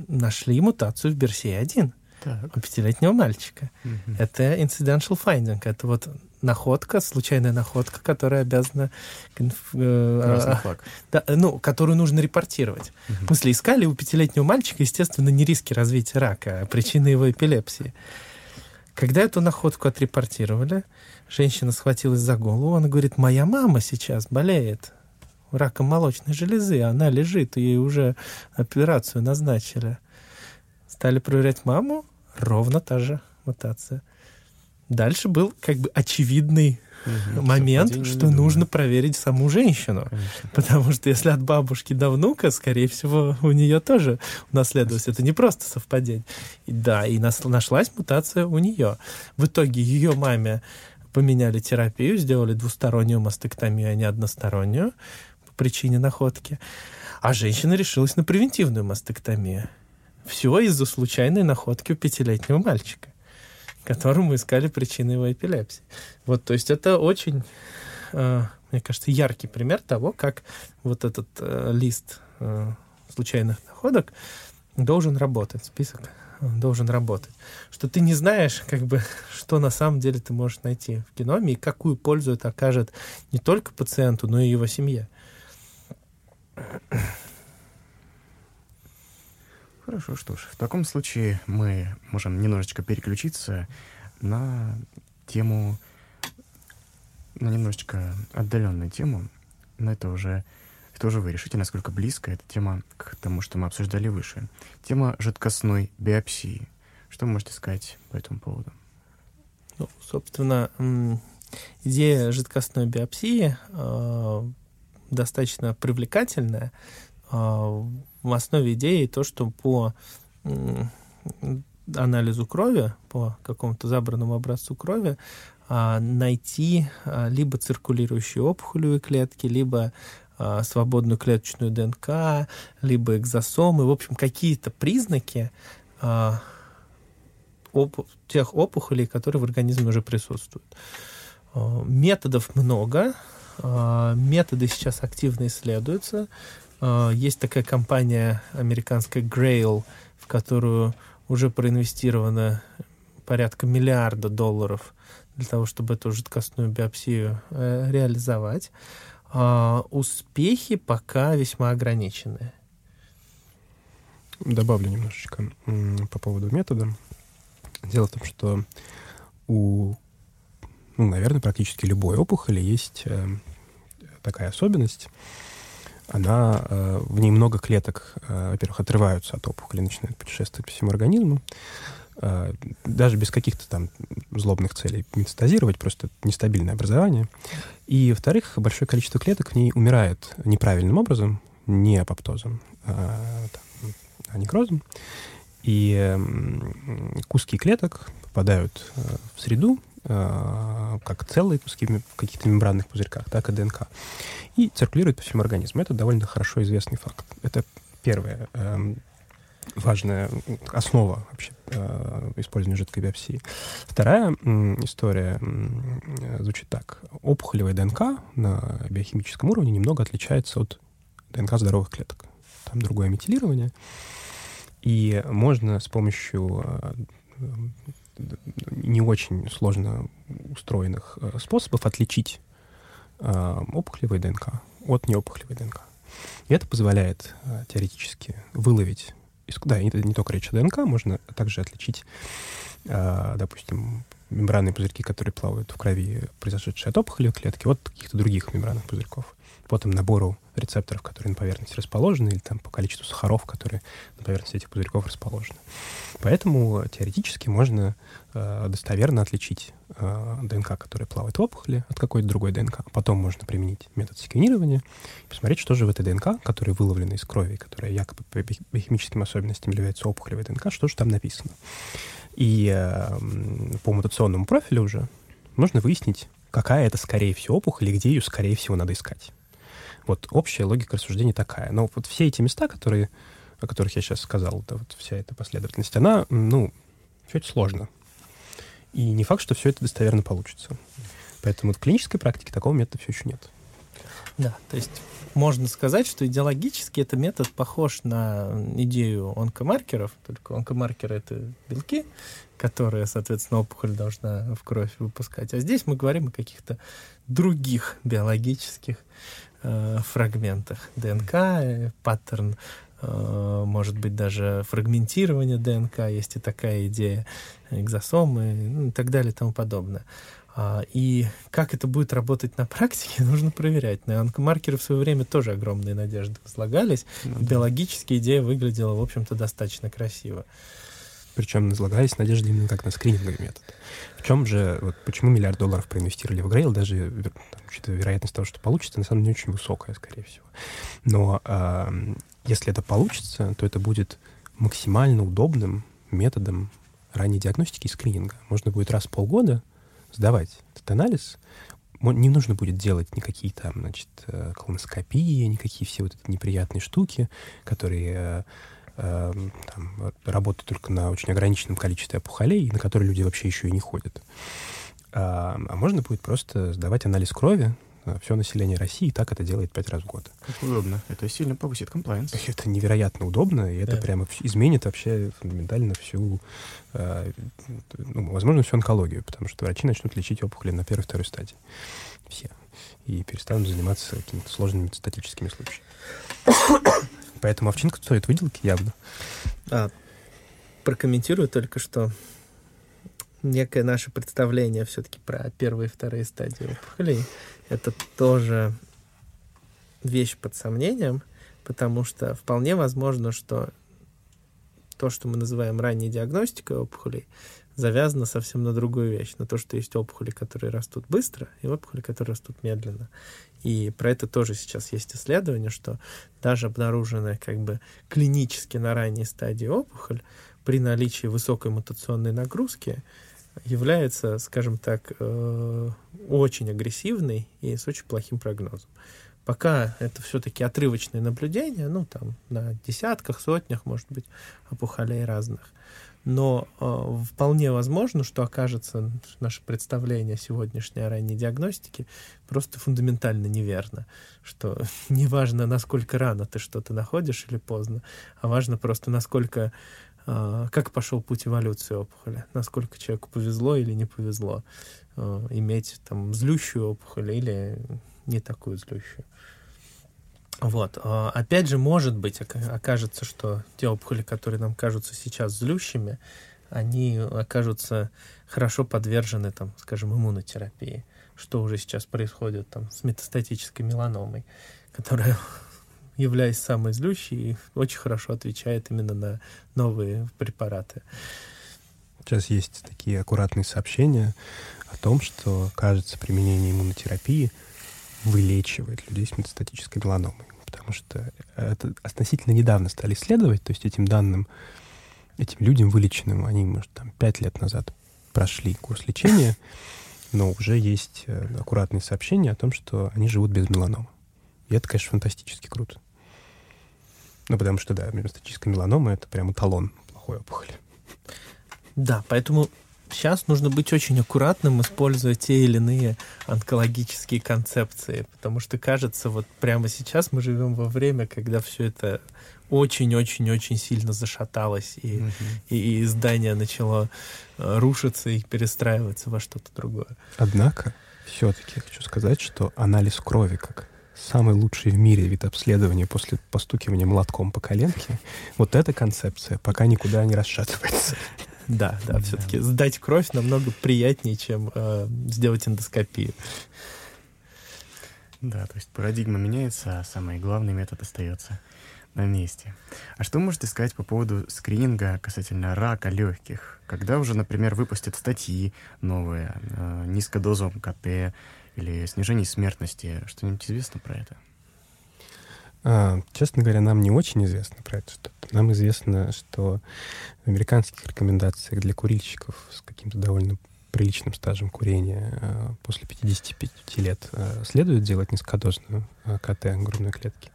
нашли мутацию в берси один у пятилетнего мальчика. Угу. Это incidental finding, это вот... находка, случайная находка, которая обязана... Красный флаг. Да, ну, которую нужно репортировать. Угу. В смысле, искали у пятилетнего мальчика, естественно, не риски развития рака, а причины его эпилепсии. Когда эту находку отрепортировали, женщина схватилась за голову, она говорит: моя мама сейчас болеет раком молочной железы, она лежит, ей уже операцию назначили. Стали проверять маму, ровно та же мутация. Дальше был как бы очевидный угу, момент, что, что нужно проверить саму женщину. Конечно. Потому что если от бабушки до внука, скорее всего, у нее тоже унаследовалось. Это не просто совпадение. И, да, и нас, нашлась мутация у нее. В итоге ее маме поменяли терапию, сделали двустороннюю мастектомию, а не одностороннюю по причине находки. А женщина решилась на превентивную мастектомию. Все из-за случайной находки у пятилетнего мальчика, которому искали причины его эпилепсии. Вот, то есть это очень, э, мне кажется, яркий пример того, как вот этот э, лист э, случайных находок должен работать, список должен работать. Что ты не знаешь, как бы, что на самом деле ты можешь найти в геноме и какую пользу это окажет не только пациенту, но и его семье. Хорошо, что ж, в таком случае мы можем немножечко переключиться на тему, на немножечко отдаленную тему, но это уже, это уже вы решите, насколько близко эта тема к тому, что мы обсуждали выше. Тема жидкостной биопсии. Что вы можете сказать по этому поводу? Ну, собственно, идея жидкостной биопсии э, достаточно привлекательная. В основе идеи то, что по анализу крови, по какому-то забранному образцу крови, найти либо циркулирующие опухолевые клетки, либо свободную клеточную ДНК, либо экзосомы, в общем, какие-то признаки тех опухолей, которые в организме уже присутствуют. Методов много, методы сейчас активно исследуются. Есть такая компания американская Grail, в которую уже проинвестировано порядка миллиарда долларов для того, чтобы эту жидкостную биопсию реализовать. Успехи пока весьма ограничены. Добавлю немножечко по поводу метода. Дело в том, что у, ну, наверное, практически любой опухоли есть такая особенность, она, в ней много клеток, во-первых, отрываются от опухоли, начинают путешествовать по всему организму, даже без каких-то там злобных целей метастазировать, просто нестабильное образование. И, во-вторых, большое количество клеток в ней умирает неправильным образом, не апоптозом, а, а некрозом. И куски клеток попадают в среду, как целые куски в каких-то мембранных пузырьках, так и ДНК, и циркулируют по всему организму. Это довольно хорошо известный факт. Это первая э, важная основа вообще, э, использования жидкой биопсии. Вторая э, история э, звучит так. Опухолевая ДНК на биохимическом уровне немного отличается от ДНК здоровых клеток. Там другое метилирование. И можно с помощью э, не очень сложно устроенных способов отличить э, опухолевые ДНК от неопухолевой ДНК. И это позволяет э, теоретически выловить... Да, это не только речь о ДНК, можно также отличить, э, допустим, мембранные пузырьки, которые плавают в крови, произошедшие от опухолевой клетки, от каких-то других мембранных пузырьков. По там, набору рецепторов, которые на поверхности расположены, или там, по количеству сахаров, которые на поверхности этих пузырьков расположены. Поэтому теоретически можно э, достоверно отличить э, ДНК, которая плавает в опухоли, от какой-то другой ДНК. Потом можно применить метод секвенирования и посмотреть, что же в этой ДНК, которая выловлена из крови, которая якобы по биохимическим особенностям является опухолевой ДНК, что же там написано. И э, по мутационному профилю уже нужно выяснить, какая это, скорее всего, опухоль, и где ее, скорее всего, надо искать. Вот общая логика рассуждения такая. Но вот все эти места, которые, о которых я сейчас сказал, да, вот вся эта последовательность, она, ну, чуть сложно. И не факт, что все это достоверно получится. Поэтому в клинической практике такого метода все еще нет. Да, то есть можно сказать, что идеологически этот метод похож на идею онкомаркеров, только онкомаркеры — это белки, которые, соответственно, опухоль должна в кровь выпускать. А здесь мы говорим о каких-то других биологических фрагментах ДНК, паттерн, может быть, даже фрагментирование ДНК, есть и такая идея, экзосомы, ну, и так далее, и тому подобное. И как это будет работать на практике, нужно проверять. На онкомаркеры в свое время тоже огромные надежды возлагались. Ну, да. Биологически идея выглядела, в общем-то, достаточно красиво. Причем возлагались надежды именно как на скрининговый метод. В чем же, вот почему миллиард долларов проинвестировали в Грейл, даже там, учитывая вероятность того, что получится, на самом деле не очень высокая, скорее всего. Но э, если это получится, то это будет максимально удобным методом ранней диагностики и скрининга. Можно будет раз в полгода сдавать этот анализ. Не нужно будет делать никакие там, значит, колоноскопии, никакие все вот эти неприятные штуки, которые... Там, работают только на очень ограниченном количестве опухолей, на которые люди вообще еще и не ходят. А, а можно будет просто сдавать анализ крови, все население России, и так это делает пять раз в год. Как удобно. Это сильно повысит комплаенс. Это невероятно удобно, и это да. прямо изменит вообще фундаментально всю, ну, возможно, всю онкологию, потому что врачи начнут лечить опухоли на первой и второй стадии. Все. И перестанут заниматься какими-то сложными метастатическими случаями. Поэтому овчинка стоит выделки явно. А, прокомментирую только, что некое наше представление все-таки про первые и вторые стадии опухолей — это тоже вещь под сомнением, потому что вполне возможно, что то, что мы называем ранней диагностикой опухолей, завязано совсем на другую вещь, на то, что есть опухоли, которые растут быстро, и опухоли, которые растут медленно. И про это тоже сейчас есть исследование, что даже обнаруженная как бы клинически на ранней стадии опухоль при наличии высокой мутационной нагрузки является, скажем так, э- очень агрессивной и с очень плохим прогнозом. Пока это все-таки отрывочные наблюдения, ну там на десятках, сотнях, может быть, опухолей разных. Но э, вполне возможно, что окажется наше представление сегодняшней о ранней диагностике просто фундаментально неверно. Что не важно, насколько рано ты что-то находишь или поздно, а важно просто, насколько, э, как пошел путь эволюции опухоли, насколько человеку повезло или не повезло э, иметь там злющую опухоль или не такую злющую. Вот. Опять же, может быть, окажется, что те опухоли, которые нам кажутся сейчас злющими, они окажутся хорошо подвержены, там, скажем, иммунотерапии, что уже сейчас происходит там, с метастатической меланомой, которая являясь самой злющей, очень хорошо отвечает именно на новые препараты. Сейчас есть такие аккуратные сообщения о том, что, кажется, применение иммунотерапии вылечивает людей с метастатической меланомой. Потому что это относительно недавно стали исследовать, то есть этим данным, этим людям вылеченным, они, может, там, пять лет назад прошли курс лечения, но уже есть аккуратные сообщения о том, что они живут без меланомы. И это, конечно, фантастически круто. Ну, потому что, да, метастатическая меланома — это прям эталон плохой опухоли. Да, поэтому сейчас нужно быть очень аккуратным, используя те или иные онкологические концепции, потому что, кажется, вот прямо сейчас мы живем во время, когда все это очень-очень-очень сильно зашаталось, и, угу. и, и здание начало рушиться и перестраиваться во что-то другое. Однако, все-таки хочу сказать, что анализ крови как самый лучший в мире вид обследования после постукивания молотком по коленке, вот эта концепция пока никуда не расшатывается. Да, да, все-таки да. Сдать кровь намного приятнее, чем э, сделать эндоскопию. Да, то есть парадигма меняется, а самый главный метод остается на месте. А что можете сказать по поводу скрининга касательно рака легких? Когда уже, например, выпустят статьи новые, э, низкодозовом ка тэ или снижение смертности? Что-нибудь известно про это? Честно говоря, нам не очень известно про это что-то. Нам известно, что в американских рекомендациях для курильщиков с каким-то довольно приличным стажем курения после пятидесяти пяти лет следует делать низкодозную ка тэ грудной клетки.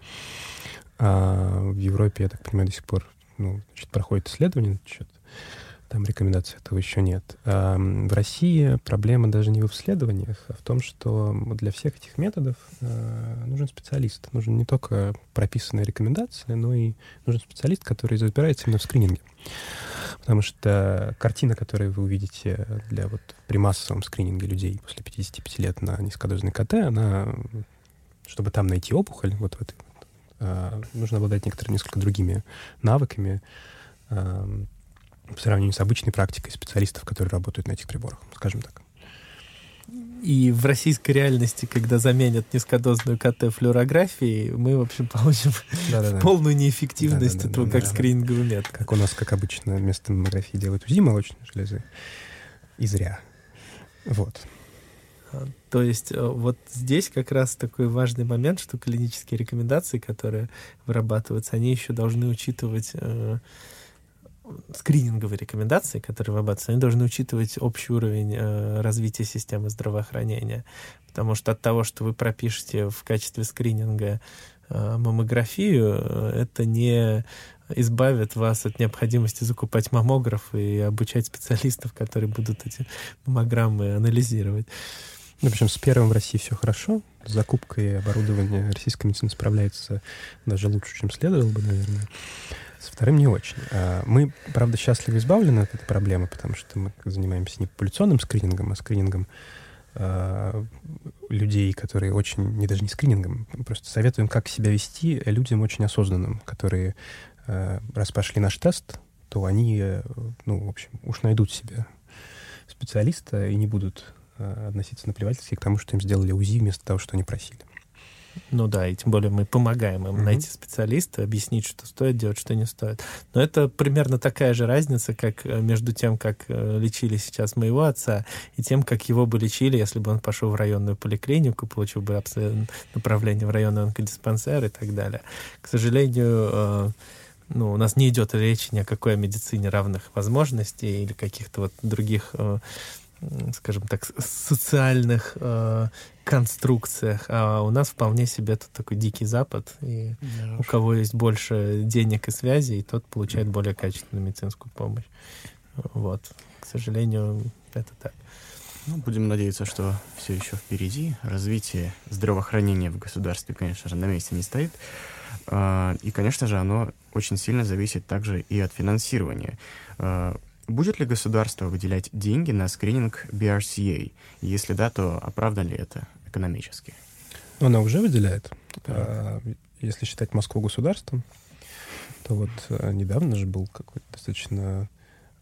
А в Европе, я так понимаю, до сих пор ну, значит, проходит исследование, значит, там рекомендаций этого еще нет. А в России проблема даже не в исследованиях, а в том, что для всех этих методов нужен специалист. Нужен не только прописанная рекомендация, но и нужен специалист, который разбирается именно в скрининге. Потому что картина, которую вы увидите для, вот, при массовом скрининге людей после пятидесяти пяти лет на низкодозной ка тэ, она, чтобы там найти опухоль, вот в этой, вот, нужно обладать некоторыми несколько другими навыками, по сравнению с обычной практикой специалистов, которые работают на этих приборах, скажем так. И в российской реальности, когда заменят низкодозную ка тэ флюорографией, мы, в общем, получим Да-да-да. полную неэффективность Да-да-да-да-да-да. этого как скрининговый метод. Как у нас, как обычно, вместо маммографии делают УЗИ молочной железы. И зря. Вот. То есть вот здесь как раз такой важный момент, что клинические рекомендации, которые вырабатываются, они еще должны учитывать... скрининговые рекомендации, которые вырабатываются, они должны учитывать общий уровень э, развития системы здравоохранения. Потому что от того, что вы пропишете в качестве скрининга э, маммографию, э, это не избавит вас от необходимости закупать маммограф и обучать специалистов, которые будут эти маммограммы анализировать. Ну, в общем, с первым в России все хорошо. С закупкой оборудования российская медицина справляется даже лучше, чем следовало бы, наверное. Со вторым не очень. Мы, правда, счастливо избавлены от этой проблемы, потому что мы занимаемся не популяционным скринингом, а скринингом э, людей, которые очень... Не даже не скринингом, просто советуем, как себя вести людям очень осознанным, которые, э, раз пошли наш тест, то они, э, ну, в общем, уж найдут себе специалиста и не будут э, относиться наплевательски к тому, что им сделали УЗИ вместо того, что они просили. Ну да, и тем более мы помогаем им mm-hmm. найти специалиста, объяснить, что стоит делать, что не стоит. Но это примерно такая же разница, как между тем, как лечили сейчас моего отца, и тем, как его бы лечили, если бы он пошел в районную поликлинику, получил бы направление в районный онкодиспансер и так далее. К сожалению, ну, у нас не идет речи ни о какой медицине равных возможностей или каких-то вот других... скажем так, социальных э, конструкциях, а у нас вполне себе тут такой дикий запад, и да, у кого есть больше денег и связей, тот получает более качественную медицинскую помощь. Вот. К сожалению, это так. Ну, будем надеяться, что все еще впереди. Развитие здравоохранения в государстве, конечно же, на месте не стоит. И, конечно же, оно очень сильно зависит также и от финансирования. Будет ли государство выделять деньги на скрининг би ар си эй? Если да, то оправдано ли это экономически? Оно уже выделяет. А, если считать Москву государством, то вот недавно же был какой-то достаточно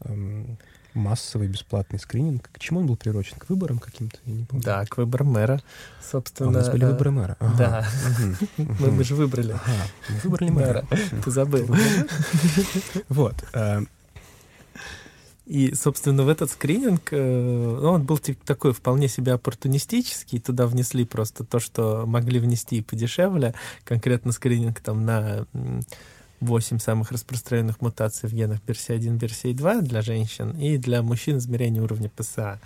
эм, массовый бесплатный скрининг. К чему он был приурочен? К выборам каким-то? Я не помню. Да, к выборам мэра, собственно. А у нас были выборы мэра. Ага. Да. Мы, мы же выбрали. Ага. Мы выбрали мэра. Ты забыл. Вот. И, собственно, в этот скрининг, ну, он был типа, такой вполне себе оппортунистический, туда внесли просто то, что могли внести и подешевле, конкретно скрининг там на восемь самых распространенных мутаций в генах би эр си эй один, би эр си эй два для женщин и для мужчин измерение уровня пэ эс а.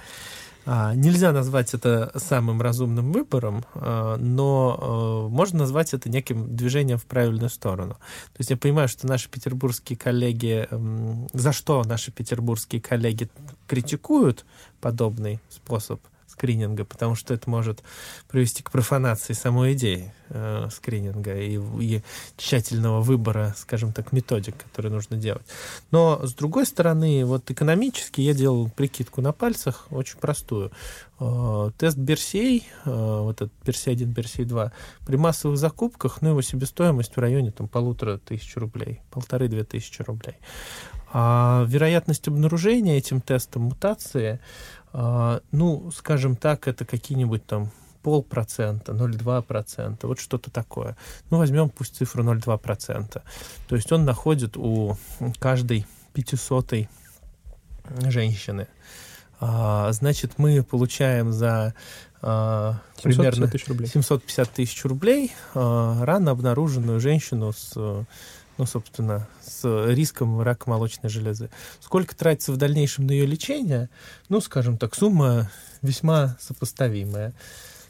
А, нельзя назвать это самым разумным выбором, а, но а, можно назвать это неким движением в правильную сторону. То есть я понимаю, что наши петербургские коллеги, м, за что наши петербургские коллеги критикуют подобный способ скрининга, потому что это может привести к профанации самой идеи э, скрининга и, и тщательного выбора, скажем так, методик, которые нужно делать. Но, с другой стороны, вот экономически я делал прикидку на пальцах, очень простую. Э, тест би эр си эй, э, вот этот би эр си эй один, би эр си эй два, при массовых закупках, ну, его себестоимость в районе там полутора тысяч рублей, полторы-две тысячи рублей. А вероятность обнаружения этим тестом мутации, ну, скажем так, это какие-нибудь там полпроцента, ноль целых две десятых процента, вот что-то такое. Ну, возьмем пусть цифру ноль целых две десятых процента. То есть он находит у каждой пятисотой женщины. Значит, мы получаем за примерно семьсот пятьдесят тысяч рублей рано обнаруженную женщину с... ну, собственно, с риском рака молочной железы. Сколько тратится в дальнейшем на ее лечение? Ну, скажем так, сумма весьма сопоставимая.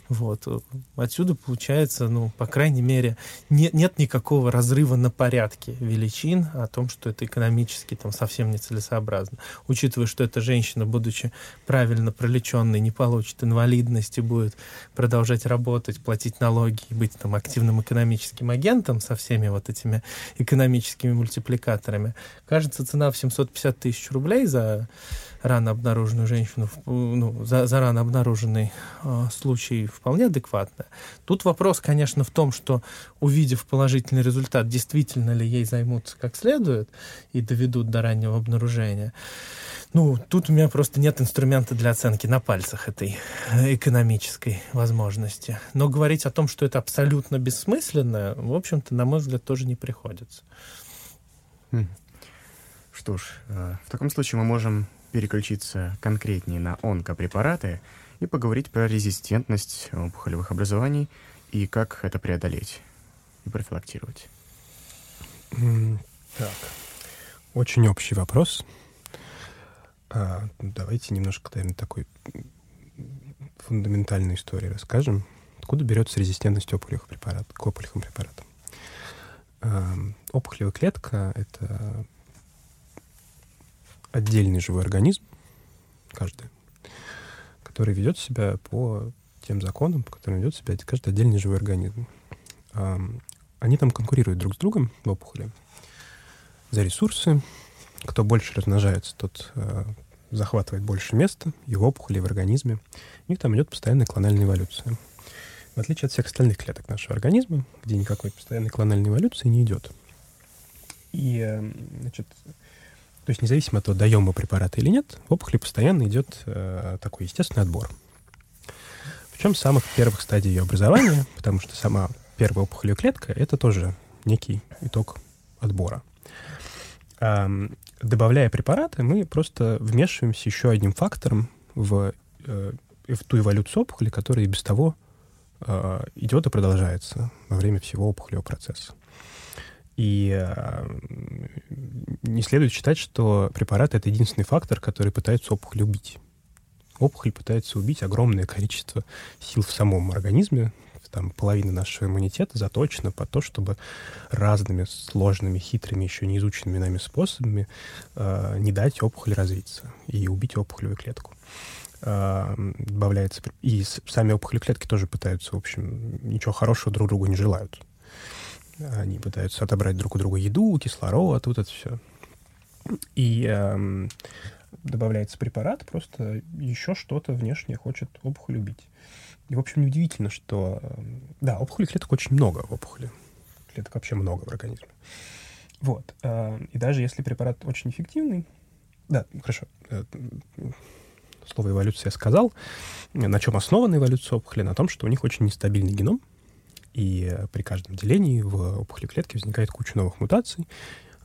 Вот. Отсюда получается, ну, по крайней мере, не, нет никакого разрыва на порядке величин о том, что это экономически там, совсем нецелесообразно. Учитывая, что эта женщина, будучи правильно пролеченной, не получит инвалидности, будет продолжать работать, платить налоги и быть там, активным экономическим агентом со всеми вот этими экономическими мультипликаторами, кажется, цена в семьсот пятьдесят тысяч рублей за... рано обнаруженную женщину, ну, за, за рано обнаруженный э, случай вполне адекватно. Тут вопрос, конечно, в том, что, увидев положительный результат, действительно ли ей займутся как следует и доведут до раннего обнаружения. Ну, тут у меня просто нет инструмента для оценки на пальцах этой экономической возможности. Но говорить о том, что это абсолютно бессмысленно, в общем-то, на мой взгляд, тоже не приходится. Что ж, в таком случае мы можем переключиться конкретнее на онкопрепараты и поговорить про резистентность опухолевых образований и как это преодолеть и профилактировать. Так, очень общий вопрос. А, давайте немножко, наверное, такой фундаментальной истории расскажем. Откуда берется резистентность опухолевых препаратов, к опухолевым препаратам? А, опухолевая клетка — это отдельный живой организм, каждый, который ведет себя по тем законам, по которым ведет себя каждый отдельный живой организм. Они там конкурируют друг с другом в опухоли за ресурсы. Кто больше размножается, тот захватывает больше места и в опухоли, и в организме. У них там идет постоянная клональная эволюция. В отличие от всех остальных клеток нашего организма, где никакой постоянной клональной эволюции не идет. И, значит... То есть независимо от того, даем мы препараты или нет, в опухоли постоянно идет э, такой естественный отбор. Причем с самых первых стадий ее образования, потому что сама первая опухолевая клетка — это тоже некий итог отбора. Э, добавляя препараты, мы просто вмешиваемся еще одним фактором в, э, в ту эволюцию опухоли, которая и без того э, идет и продолжается во время всего опухолевого процесса. И не следует считать, что препарат — это единственный фактор, который пытается опухоль убить. Опухоль пытается убить огромное количество сил в самом организме. Там половина нашего иммунитета заточена под то, чтобы разными сложными, хитрыми, еще не изученными нами способами э, не дать опухоль развиться и убить опухолевую клетку. Э, добавляется, и сами опухолевые клетки тоже пытаются, в общем, ничего хорошего друг другу не желают. Они пытаются отобрать друг у друга еду, кислород, вот это все. И э, добавляется препарат, просто еще что-то внешнее хочет опухоль убить. И, в общем, неудивительно, что... Да, опухолей клеток очень много в опухоли. Клеток вообще много в организме. Вот. И даже если препарат очень эффективный, Да, хорошо. Слово эволюция я сказал. На чем основана эволюция опухоли? На том, что у них очень нестабильный геном. И при каждом делении в опухоли клетки возникает куча новых мутаций,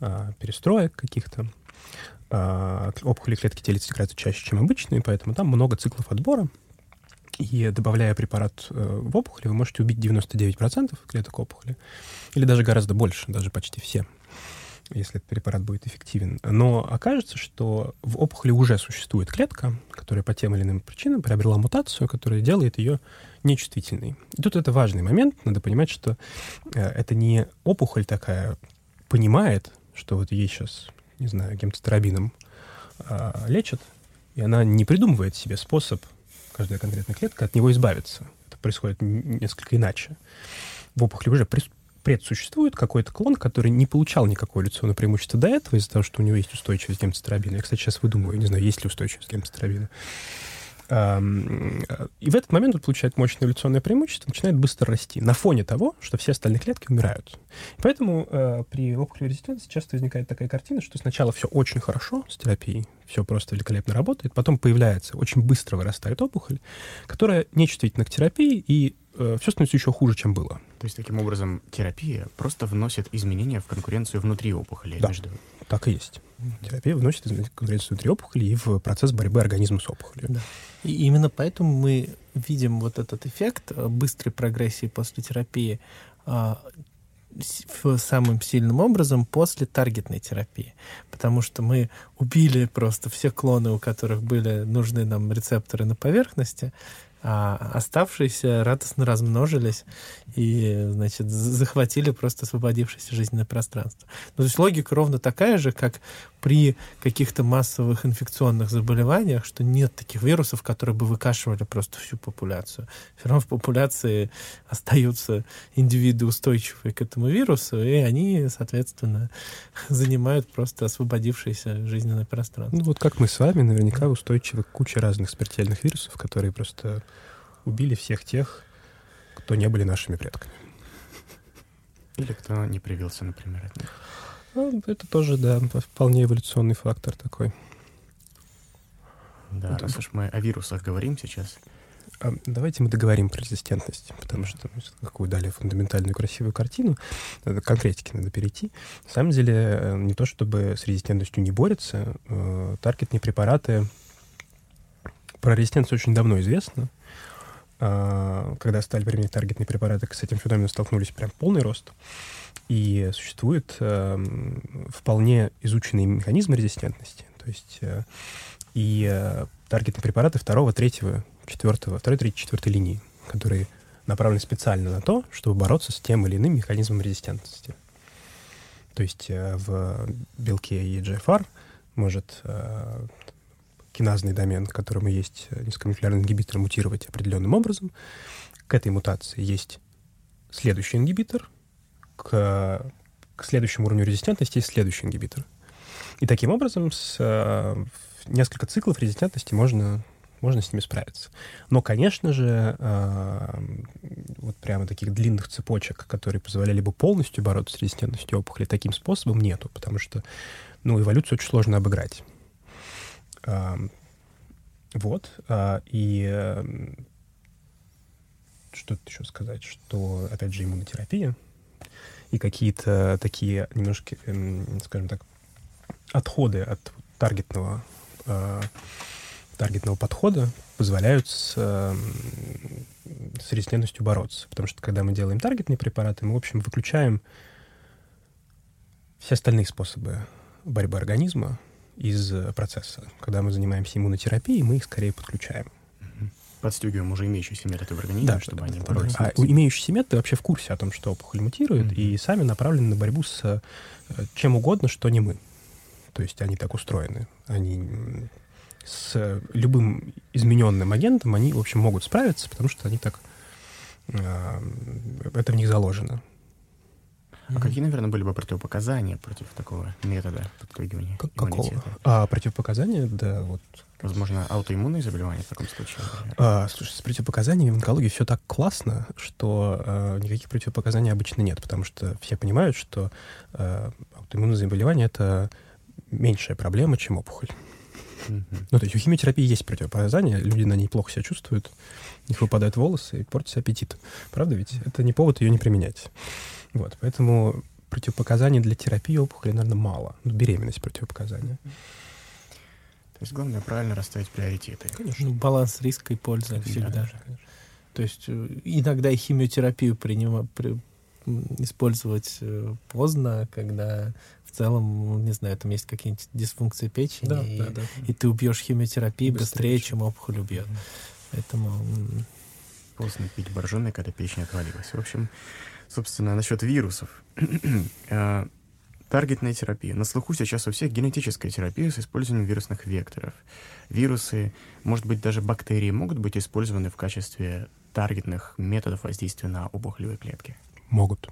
перестроек каких-то. Опухоли клетки делятся гораздо чаще, чем обычные, поэтому там много циклов отбора. И добавляя препарат в опухоль, вы можете убить девяносто девять процентов клеток опухоли. Или даже гораздо больше, даже почти все, если этот препарат будет эффективен. Но окажется, что в опухоли уже существует клетка, которая по тем или иным причинам приобрела мутацию, которая делает ее нечувствительной. И тут это важный момент. Надо понимать, что это не опухоль такая понимает, что вот ей сейчас, не знаю, гемцитарабином а, лечат, и она не придумывает себе способ, каждая конкретная клетка, от него избавиться. Это происходит несколько иначе. В опухоли уже при... предсуществует какой-то клон, который не получал никакого эволюционного преимущества до этого из-за того, что у него есть устойчивость к гемцитарабину. Я, кстати, сейчас выдумываю, не знаю, есть ли устойчивость к гемцитарабину. И в этот момент он получает мощное эволюционное преимущество, начинает быстро расти на фоне того, что все остальные клетки умирают. Поэтому э, при опухолевой резистентности часто возникает такая картина, что сначала все очень хорошо с терапией, все просто великолепно работает, потом появляется, очень быстро вырастает опухоль, которая нечувствительна к терапии, и э, все становится еще хуже, чем было. То есть, таким образом, терапия просто вносит изменения в конкуренцию внутри опухоли? Да, между... так и есть. Терапия вносит изменения в конкуренцию внутри опухоли и в процесс борьбы организма с опухолью. Да. И именно поэтому мы видим вот этот эффект быстрой прогрессии после терапии а, в самым сильным образом после таргетной терапии. Потому что мы убили просто все клоны, у которых были нужны нам рецепторы на поверхности, а оставшиеся радостно размножились и, значит, захватили просто освободившееся жизненное пространство. Ну, то есть логика ровно такая же, как при каких-то массовых инфекционных заболеваниях, что нет таких вирусов, которые бы выкашивали просто всю популяцию. Все равно в популяции остаются индивиды, устойчивые к этому вирусу, и они, соответственно, занимают просто освободившееся жизненное пространство. Ну, вот как мы с вами, наверняка устойчивы к куче разных смертельных вирусов, которые просто... убили всех тех, кто не были нашими предками. Или кто не привился, например, от них. Ну, это тоже, да, вполне эволюционный фактор такой. Да, ну, раз уж мы о вирусах говорим сейчас. А, давайте мы договорим про резистентность, потому что, как вы дали фундаментальную красивую картину, к конкретике надо перейти. На самом деле, не то чтобы с резистентностью не борются, э, таргетные препараты... Про резистенцию очень давно известно. Когда стали применять таргетные препараты, с этим феноменом столкнулись прям полный рост. И существует вполне изученные механизмы резистентности. То есть и таргетные препараты второй, третьей, четвёртой, второй, третьей, четвёртой линии, которые направлены специально на то, чтобы бороться с тем или иным механизмом резистентности. То есть в белке и джи эф ар может... киназный домен, которому есть низкомолекулярный ингибитор, мутировать определенным образом. К этой мутации есть следующий ингибитор, к, к следующему уровню резистентности есть следующий ингибитор. И таким образом с, в несколько циклов резистентности можно, можно с ними справиться. Но, конечно же, вот прямо таких длинных цепочек, которые позволяли бы полностью бороться с резистентностью опухоли, таким способом нету, потому что ну, эволюцию очень сложно обыграть. Вот, и что тут еще сказать, что, опять же, иммунотерапия и какие-то такие немножко, скажем так, отходы от таргетного, таргетного подхода позволяют с, с резистентностью бороться, потому что, когда мы делаем таргетные препараты, мы, в общем, выключаем все остальные способы борьбы организма из процесса. Когда мы занимаемся иммунотерапией, мы их скорее подключаем. Подстегиваем уже имеющиеся методы в организме, да, чтобы они боролись. А имеющиеся методы вообще в курсе о том, что опухоль мутирует, mm-hmm. и сами направлены на борьбу с чем угодно, что не мы. То есть они так устроены. Они с любым измененным агентом, они, в общем, могут справиться, потому что они так... это в них заложено. А какие, наверное, были бы противопоказания против такого метода подтягивания? Как- какого? А, противопоказания, да, вот... Возможно, аутоиммунные заболевания в таком случае? А, слушай, с противопоказаниями в онкологии все так классно, что а, никаких противопоказаний обычно нет, потому что все понимают, что а, аутоиммунные заболевания — это меньшая проблема, чем опухоль. Ну, то есть у химиотерапии есть противопоказания, люди на ней плохо себя чувствуют, у них выпадают волосы и портится аппетит. Правда ведь? Это не повод ее не применять. Вот, поэтому противопоказаний для терапии опухоли, наверное, мало. Ну, беременность противопоказания. То есть главное правильно расставить приоритеты. Конечно. Ну, баланс риска и пользы всегда. Да, конечно. То есть иногда и химиотерапию принимать, при, использовать поздно, когда в целом, не знаю, там есть какие-нибудь дисфункции печени, да, и, да, да. и ты убьешь химиотерапию быстрее, быстрее чем опухоль убьет. Поэтому... Поздно пить боржоми, когда печень отвалилась. В общем, собственно, насчет вирусов. Таргетная терапия. На слуху сейчас у всех генетическая терапия с использованием вирусных векторов. Вирусы, может быть, даже бактерии могут быть использованы в качестве таргетных методов воздействия на опухолевые клетки? Могут.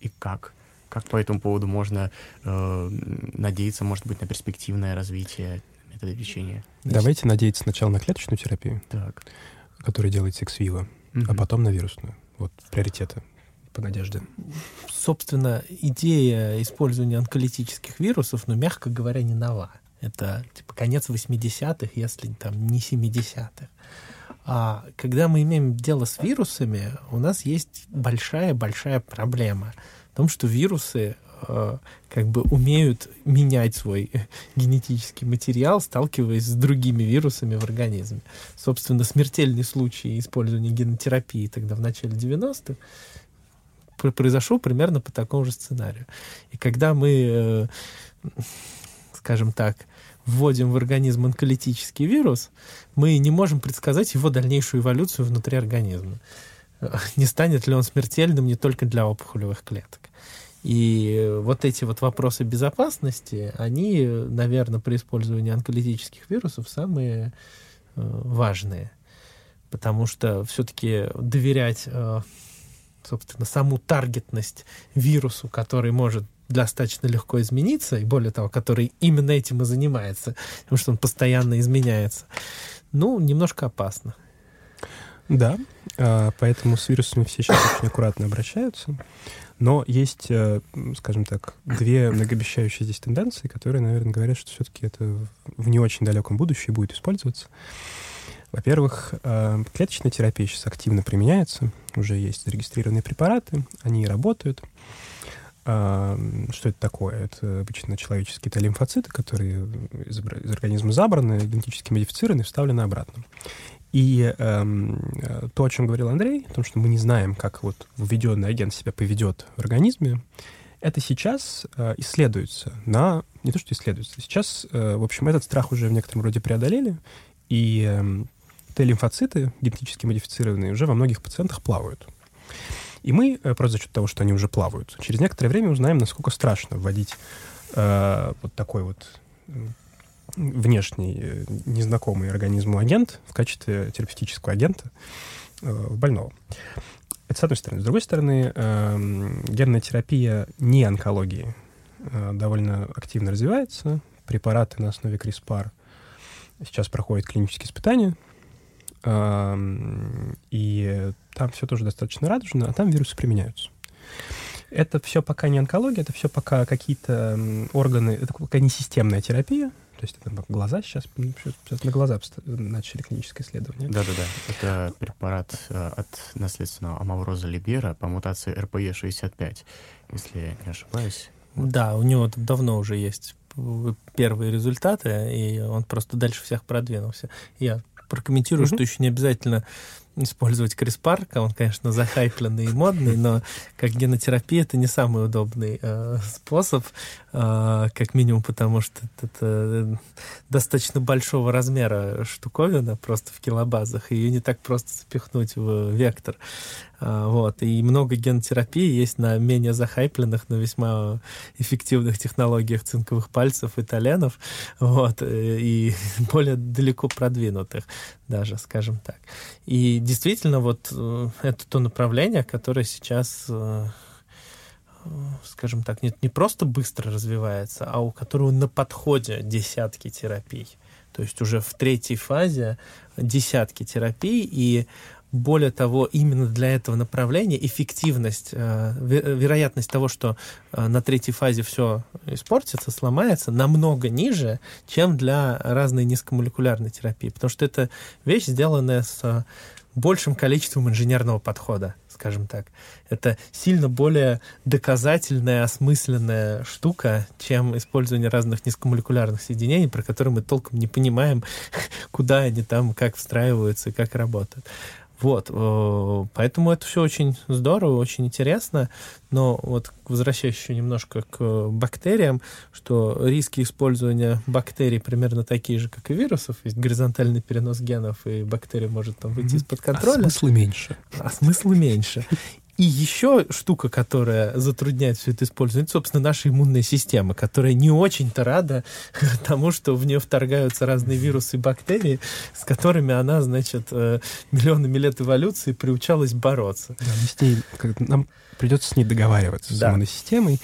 И как? Как по этому поводу можно э, надеяться, может быть, на перспективное развитие метода лечения? Давайте надеяться сначала на клеточную терапию, так. которая делается экс-виво, mm-hmm. а потом на вирусную. Вот приоритеты. Надежды. Собственно, идея использования онколитических вирусов, ну, мягко говоря, не нова. Это типа конец восьмидесятых, если там не семидесятых. А когда мы имеем дело с вирусами, у нас есть большая-большая проблема в том, что вирусы э, как бы умеют менять свой генетический материал, сталкиваясь с другими вирусами в организме. Собственно, смертельный случай использования генотерапии тогда в начале девяностых произошел примерно по такому же сценарию. И когда мы, скажем так, вводим в организм онколитический вирус, мы не можем предсказать его дальнейшую эволюцию внутри организма. Не станет ли он смертельным не только для опухолевых клеток. И вот эти вот вопросы безопасности, они, наверное, при использовании онколитических вирусов самые важные. Потому что все-таки доверять... собственно, саму таргетность вирусу, который может достаточно легко измениться, и более того, который именно этим и занимается, потому что он постоянно изменяется, ну, немножко опасно. Да, поэтому с вирусами все сейчас очень аккуратно обращаются, но есть, скажем так, две многообещающие здесь тенденции, которые, наверное, говорят, что все-таки это в не очень далеком будущем будет использоваться. Во-первых, клеточная терапия сейчас активно применяется. Уже есть зарегистрированные препараты, они работают. Что это такое? Это обычно человеческие лимфоциты, которые из организма забраны, генетически модифицированы, вставлены обратно. И то, о чем говорил Андрей, о том, что мы не знаем, как вот введенный агент себя поведет в организме, это сейчас исследуется на... Не то, что исследуется. Сейчас, в общем, этот страх уже в некотором роде преодолели, и Т-лимфоциты, генетически модифицированные, уже во многих пациентах плавают. И мы, просто за счет того, что они уже плавают, через некоторое время узнаем, насколько страшно вводить э, вот такой вот внешний, незнакомый организму агент в качестве терапевтического агента э, больного. Это с одной стороны. С другой стороны, э, генная терапия не онкологии э, довольно активно развивается. Препараты на основе CRISPR сейчас проходят клинические испытания, и там все тоже достаточно радужно, а там вирусы применяются. Это все пока не онкология, это все пока какие-то органы, это пока не системная терапия, то есть это глаза сейчас, сейчас на глаза начали клиническое исследование. Да-да-да, это препарат от наследственного амавроза Либера по мутации эр пэ е шестьдесят пять, если я не ошибаюсь. Да, у него давно уже есть первые результаты, и он просто дальше всех продвинулся. Я прокомментирую, mm-hmm. что еще не обязательно использовать CRISPR, он, конечно, захайпленный и модный, но как генотерапия это не самый удобный э, способ, э, как минимум потому, что это достаточно большого размера штуковина, просто в килобазах, и ее не так просто запихнуть в вектор. Э, вот. И много генотерапии есть на менее захайпленных, но весьма эффективных технологиях цинковых пальцев и толенов, вот, и более далеко продвинутых даже, скажем так. И действительно, вот это то направление, которое сейчас, скажем так, не, не просто быстро развивается, а у которого на подходе десятки терапий. То есть уже в третьей фазе десятки терапий, и более того, именно для этого направления эффективность, вероятность того, что на третьей фазе все испортится, сломается, намного ниже, чем для разной низкомолекулярной терапии. Потому что это вещь, сделанная с большим количеством инженерного подхода, скажем так. Это сильно более доказательная, осмысленная штука, чем использование разных низкомолекулярных соединений, про которые мы толком не понимаем, куда они там, как встраиваются, как работают. Вот, поэтому это все очень здорово, очень интересно, но вот возвращаясь еще немножко к бактериям, что риски использования бактерий примерно такие же, как и вирусов, есть горизонтальный перенос генов, и бактерия может там выйти mm-hmm. из-под контроля. А смысла меньше. А смысла меньше. И еще штука, которая затрудняет все это использование, это, собственно, наша иммунная система, которая не очень-то рада тому, что в нее вторгаются разные вирусы и бактерии, с которыми она, значит, миллионами лет эволюции приучалась бороться. Да, с ней, нам придется с ней договариваться, да. С иммунной системой.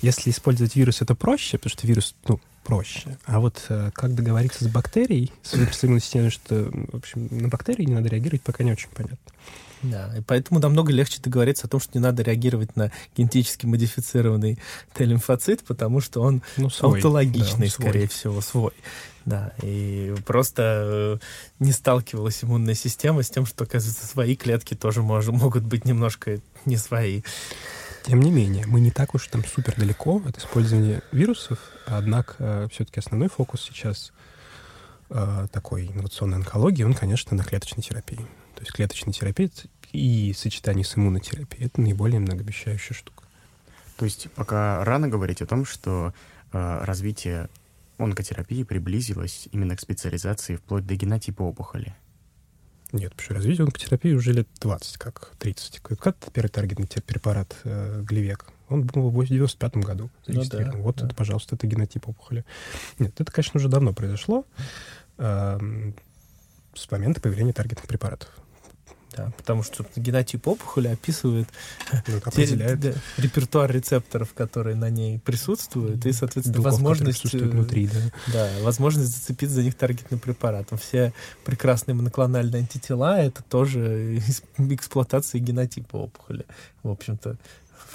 Если использовать вирус, это проще, потому что вирус, ну, проще. А вот как договориться с бактерией, с иммунной системой, что, в общем, на бактерии не надо реагировать, пока не очень понятно. Да, и поэтому намного легче договориться о том, что не надо реагировать на генетически модифицированный Т-лимфоцит, потому что он ну, свой, онтологичный, да, он скорее свой. всего, свой. Да, и просто не сталкивалась иммунная система с тем, что, оказывается, свои клетки тоже мож- могут быть немножко не свои. Тем не менее, мы не так уж там супер далеко от использования вирусов, однако все-таки основной фокус сейчас такой инновационной онкологии, он, конечно, на клеточной терапии. То есть клеточная терапия и сочетание с иммунотерапией — это наиболее многообещающая штука. То есть пока рано говорить о том, что э, развитие онкотерапии приблизилось именно к специализации вплоть до генотипа опухоли? Нет, потому что развитие онкотерапии уже лет двадцать, как тридцать. Как первый таргетный препарат э, Гливек? Он был в девяносто пятом году зарегистрирован. Ну, да, вот, да. Это, пожалуйста, это генотип опухоли. Нет, это, конечно, уже давно произошло. Э, с момента появления таргетных препаратов. Да, потому что генотип опухоли описывает ну, определяет. Те, да, репертуар рецепторов, которые на ней присутствуют, и, соответственно, белков, возможность, внутри, да. Да, возможность зацепить за них таргетным препаратом. Все прекрасные моноклональные антитела — это тоже эксплуатация генотипа опухоли, в общем-то,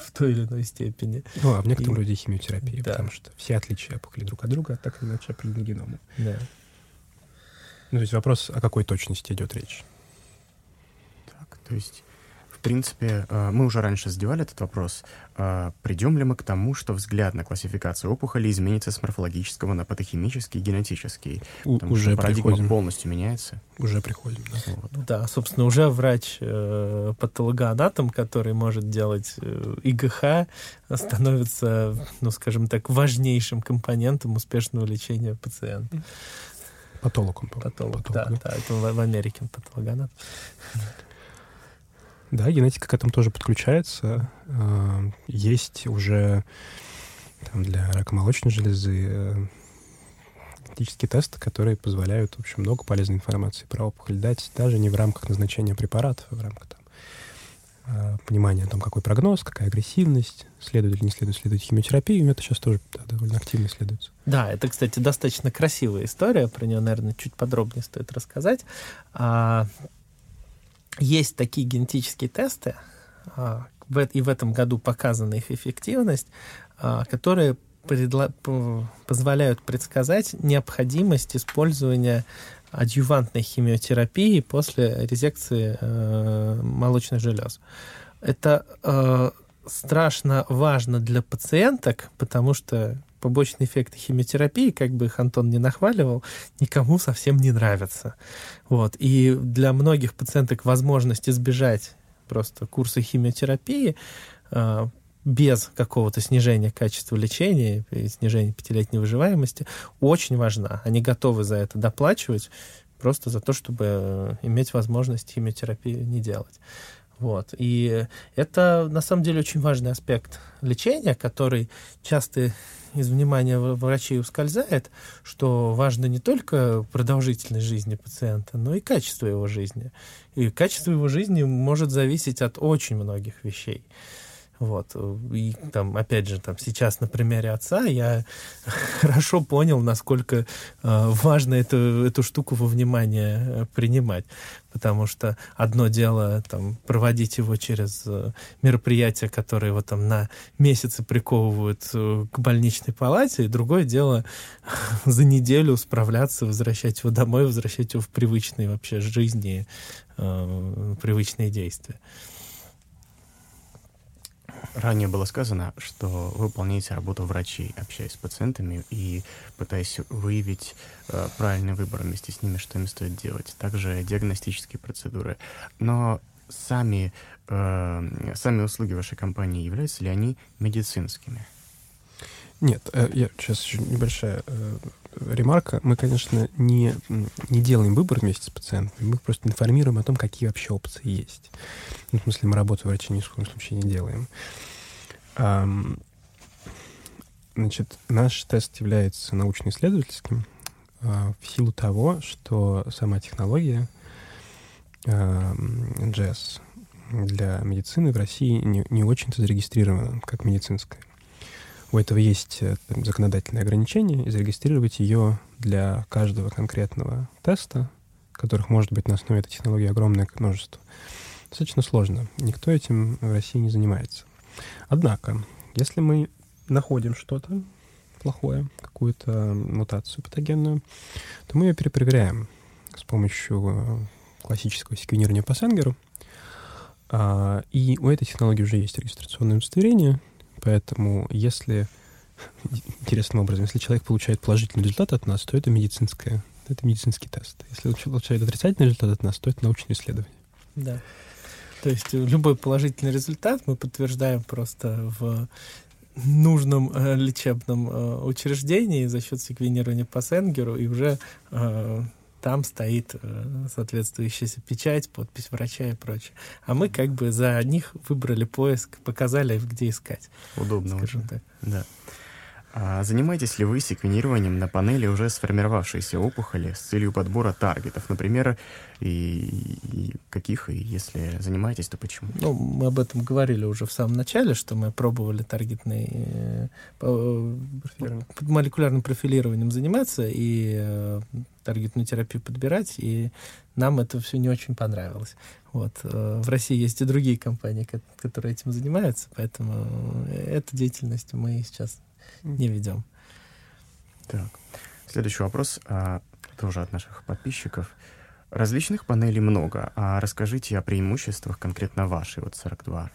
в той или иной степени. Ну, а в некотором и... роде химиотерапия, да. Потому что все отличия опухоли друг от друга так или иначе определены геномом. Да. Ну, то есть вопрос, о какой точности идет речь. Так, то есть, в принципе, мы уже раньше задевали этот вопрос. Придем ли мы к тому, что взгляд на классификацию опухолей изменится с морфологического на патохимический и генетический? У- потому уже что парадигма приходим. полностью меняется. Уже приходим. Да, вот. Да, собственно, уже врач-патологоанатом, который может делать ИГХ, становится, ну, скажем так, важнейшим компонентом успешного лечения пациента. Патолог он, по-моему. Патолог, патолог, да, да. Да, это в Америке он патологоанат. Да, генетика к этому тоже подключается. Есть уже там, для рака молочной железы генетические тесты, которые позволяют, в общем, много полезной информации про опухоль дать, даже не в рамках назначения препаратов, а в рамках там, понимания о том, какой прогноз, какая агрессивность, следует или не следует следовать химиотерапии. Это сейчас тоже, да, довольно активно исследуется. Да, это, кстати, достаточно красивая история, про нее, наверное, чуть подробнее стоит рассказать. Есть такие генетические тесты, и в этом году показана их эффективность, которые позволяют предсказать необходимость использования адъювантной химиотерапии после резекции молочных желез. Это страшно важно для пациенток, потому что побочные эффекты химиотерапии, как бы их Антон не нахваливал, никому совсем не нравятся. Вот. И для многих пациенток возможность избежать просто курса химиотерапии э, без какого-то снижения качества лечения и снижения пятилетней выживаемости очень важна. Они готовы за это доплачивать просто за то, чтобы иметь возможность химиотерапию не делать. Вот. И это, на самом деле, очень важный аспект лечения, который часто из внимания врачей ускользает, что важно не только продолжительность жизни пациента, но и качество его жизни. И качество его жизни может зависеть от очень многих вещей. Вот. И там, опять же, там, сейчас на примере отца я хорошо понял, насколько важно эту, эту штуку во внимание принимать. Потому что одно дело там, проводить его через мероприятия, которые его там, на месяцы приковывают к больничной палате, и другое дело за неделю справляться, возвращать его домой, возвращать его в привычные вообще жизни, э, привычные действия. Ранее было сказано, что вы выполняете работу врачей, общаясь с пациентами и пытаясь выявить э, правильный выбор вместе с ними, что им стоит делать. Также диагностические процедуры. Но сами, э, сами услуги вашей компании, являются ли они медицинскими? Нет, э, я, сейчас еще небольшая э, ремарка. Мы, конечно, не, не делаем выбор вместе с пациентами, мы просто информируем о том, какие вообще опции есть. Ну, в смысле, мы работу врачей ни в коем случае не делаем. А, значит, наш тест является научно-исследовательским а, в силу того, что сама технология а, эн джи эс для медицины в России не, не очень-то зарегистрирована как медицинская. У этого есть там, законодательные ограничения, и зарегистрировать ее для каждого конкретного теста, которых может быть на основе этой технологии огромное множество, достаточно сложно. Никто этим в России не занимается. Однако, если мы находим что-то плохое, какую-то мутацию патогенную, то мы ее перепроверяем с помощью классического секвенирования по Сенгеру. И у этой технологии уже есть регистрационное удостоверение. Поэтому, если, интересным образом, если человек получает положительный результат от нас, то это медицинское, это медицинский тест. Если он получает отрицательный результат от нас, то это научное исследование. Да. То есть любой положительный результат мы подтверждаем просто в нужном э, лечебном э, учреждении за счет секвенирования по Сенгеру, и уже э, там стоит э, соответствующая печать, подпись врача и прочее. А мы как бы за них выбрали поиск, показали, где искать. Удобно очень. Так. Да. А занимаетесь ли вы секвенированием на панели уже сформировавшейся опухоли с целью подбора таргетов, например, и, и каких, и если занимаетесь, то почему? Ну, мы об этом говорили уже в самом начале, что мы пробовали таргетный под молекулярным профилированием заниматься и таргетную терапию подбирать, и нам это все не очень понравилось. Вот. В России есть и другие компании, которые этим занимаются, поэтому эту деятельность мы сейчас не ведем. Так. Следующий вопрос а, тоже от наших подписчиков. Различных панелей много. А расскажите о преимуществах конкретно вашей, вот сорок два.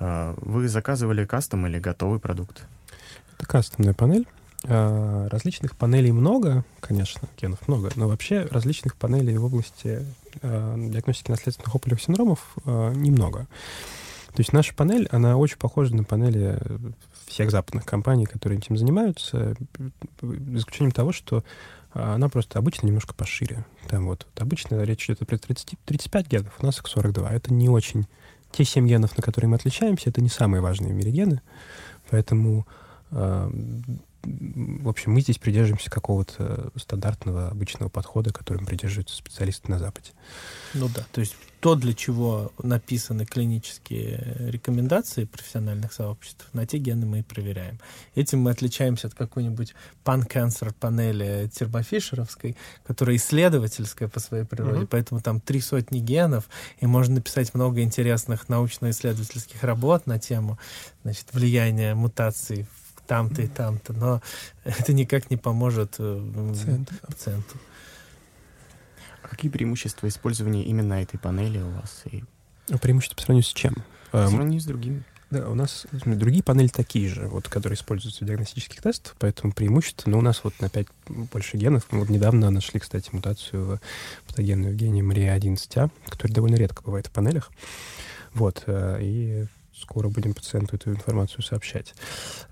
А, вы заказывали кастом или готовый продукт? Это кастомная панель. А, различных панелей много, конечно, генов много, но вообще различных панелей в области а, диагностики наследственных опухолевых синдромов а, немного. То есть наша панель, она очень похожа на панели всех западных компаний, которые этим занимаются, за исключением того, что она просто обычно немножко пошире. Там вот, вот обычно речь идет о тридцать пять генов, у нас их сорок два. Это не очень... Те семь генов, на которые мы отличаемся, это не самые важные в мире гены. Поэтому, э, в общем, мы здесь придерживаемся какого-то стандартного, обычного подхода, которым придерживаются специалисты на Западе. Ну да, то есть... То, для чего написаны клинические рекомендации профессиональных сообществ, на те гены мы и проверяем. Этим мы отличаемся от какой-нибудь пан-канцер панели термофишеровской, которая исследовательская по своей природе, mm-hmm. поэтому там три сотни генов, и можно написать много интересных научно-исследовательских работ на тему, значит, влияния мутаций там-то и там-то, но это никак не поможет пациенту. пациенту. Какие преимущества использования именно этой панели у вас? И... Преимущества по сравнению с чем? По сравнению с другими. Да, у нас другие панели такие же, вот, которые используются в диагностических тестах, поэтому преимущество. Но у нас вот на пять больше генов. Мы вот недавно нашли, кстати, мутацию в патогенную гене эм эр тэ одиннадцать а, которая довольно редко бывает в панелях. Вот, и скоро будем пациенту эту информацию сообщать.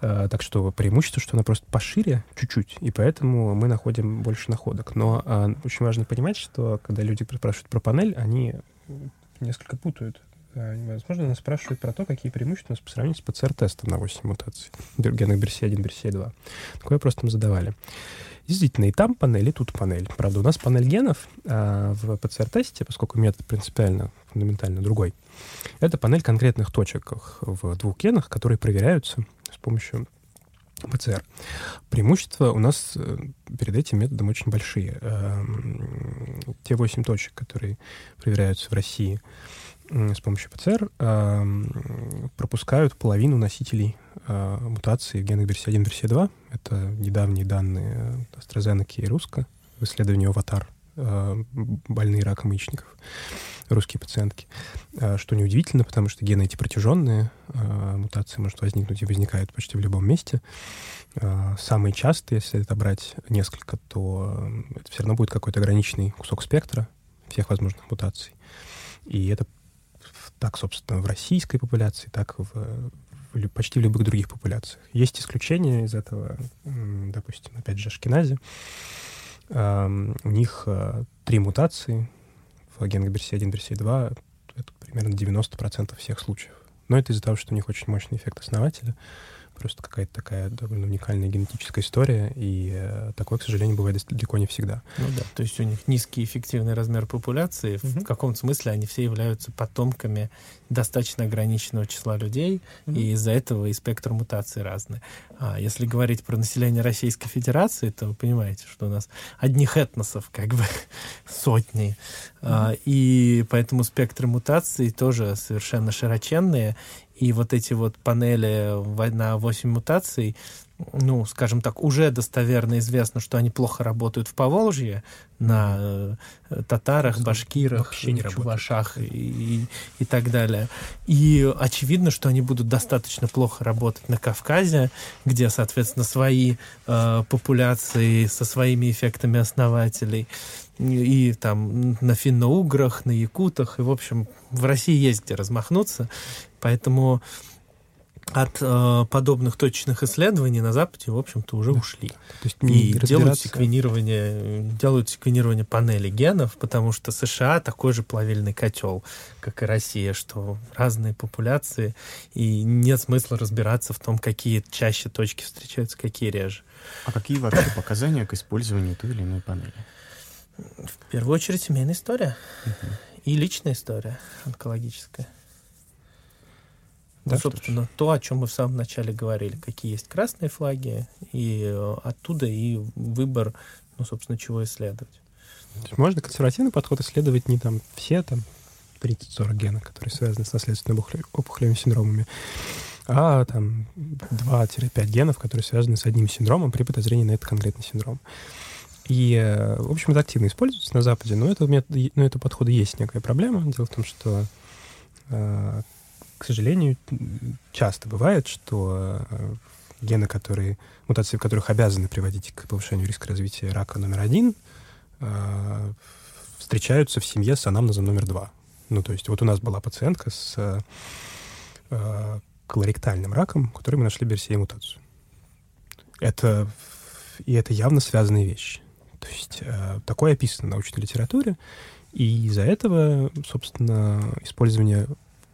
А, так что преимущество, что она просто пошире чуть-чуть, и поэтому мы находим больше находок. Но а, очень важно понимать, что когда люди спрашивают про панель, они несколько путают. Возможно, нас спрашивают про то, какие преимущества у нас по сравнению с пэ цэ эр-тестом на восемь мутаций. Генах би эр си один, би эр си два. Такое просто мы задавали. Действительно, и там панель, и тут панель. Правда, у нас панель генов а в ПЦР-тесте, поскольку метод принципиально, фундаментально другой, это панель конкретных точек в двух генах, которые проверяются с помощью ПЦР. Преимущества у нас перед этим методом очень большие. Те восемь точек, которые проверяются в России с помощью ПЦР, пропускают половину носителей мутации в генах би эр си один, би эр си два. Это недавние данные AstraZeneca и Руска в исследовании «Аватар», больные раком яичников, русские пациентки. Что неудивительно, потому что гены эти протяженные, мутации может возникнуть и возникают почти в любом месте. Самые частые, если это брать несколько, то это все равно будет какой-то ограниченный кусок спектра всех возможных мутаций. И это так, собственно, в российской популяции, так в, в почти в любых других популяциях. Есть исключения из этого, допустим, опять же, ашкенази. У них три мутации в генах би эр си один, би эр си два, это примерно девяносто процентов всех случаев. Но это из-за того, что у них очень мощный эффект основателя, просто какая-то такая довольно уникальная генетическая история, и такое, к сожалению, бывает далеко не всегда. Ну да, то есть у них низкий эффективный размер популяции, mm-hmm. в каком-то смысле они все являются потомками достаточно ограниченного числа людей, mm-hmm. и из-за этого и спектр мутаций разный. А если говорить про население Российской Федерации, то вы понимаете, что у нас одних этносов как бы сотни, mm-hmm. а, и поэтому спектры мутаций тоже совершенно широченные. И вот эти вот панели на восемь мутаций, ну, скажем так, уже достоверно известно, что они плохо работают в Поволжье, на татарах, башкирах, чувашах и, и так далее. И очевидно, что они будут достаточно плохо работать на Кавказе, где, соответственно, свои э, популяции со своими эффектами основателей, и, и там на финно-уграх, на якутах, и, в общем, в России есть где размахнуться, поэтому от э, подобных точечных исследований на Западе, в общем-то, уже да. ушли. То есть и делают секвенирование, делают секвенирование панели генов, потому что США такой же плавильный котел, как и Россия, что разные популяции, и нет смысла разбираться в том, какие чаще точки встречаются, какие реже. А какие вообще показания к использованию той или иной панели? В первую очередь семейная история угу. и личная история онкологическая. Ну, да, собственно, то, о чем мы в самом начале говорили, какие есть красные флаги, и оттуда и выбор, ну, собственно, чего исследовать. То есть можно консервативный подход исследовать не там все там тридцать-сорок генов, которые связаны с наследственными опухолевыми синдромами, а там два-пять генов, которые связаны с одним синдромом при подозрении на этот конкретный синдром. И, в общем, это активно используется на Западе, но это, у меня, но это подхода есть некая проблема. Дело в том, что к сожалению, часто бывает, что гены, которые, мутации в которых обязаны приводить к повышению риска развития рака номер один, встречаются в семье с анамнезом номер два. Ну, то есть вот у нас была пациентка с колоректальным раком, у которой мы нашли би эр си эй-мутацию. Это, и это явно связанные вещи. То есть такое описано в научной литературе, и из-за этого, собственно, использование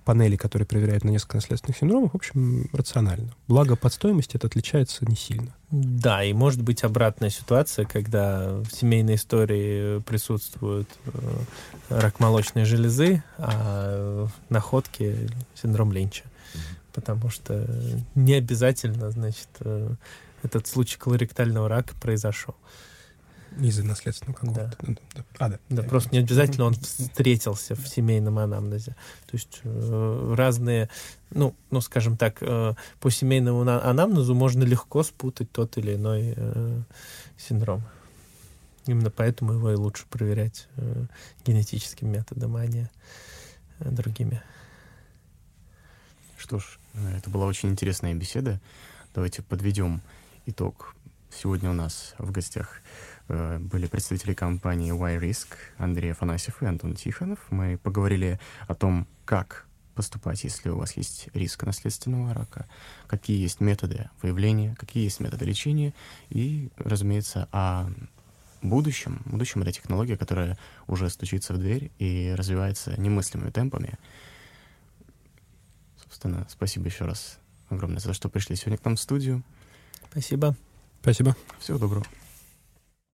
панели, которые проверяют на несколько наследственных синдромов, в общем, рационально. Благо, под стоимость это отличается не сильно. Да, и может быть обратная ситуация, когда в семейной истории присутствует рак молочной железы, а находки синдром Линча. Потому что не обязательно, значит, этот случай колоректального рака произошел. Из-за наследственного какого-то. Да. А, да. Да, просто не обязательно он встретился в семейном анамнезе. То есть э, разные, ну, ну, скажем так, э, по семейному анамнезу можно легко спутать тот или иной э, синдром. Именно поэтому его и лучше проверять э, генетическим методом, а не э, другими. Что ж, это была очень интересная беседа. Давайте подведем итог. Сегодня у нас в гостях были представители компании yRisk, Андрей Афанасьев и Антон Тихонов. Мы поговорили о том, как поступать, если у вас есть риск наследственного рака, какие есть методы выявления, какие есть методы лечения и, разумеется, о будущем. Будущем — это технология, которая уже стучится в дверь и развивается немыслимыми темпами. Собственно, спасибо еще раз огромное за то, что пришли сегодня к нам в студию. Спасибо. Спасибо. Всего доброго.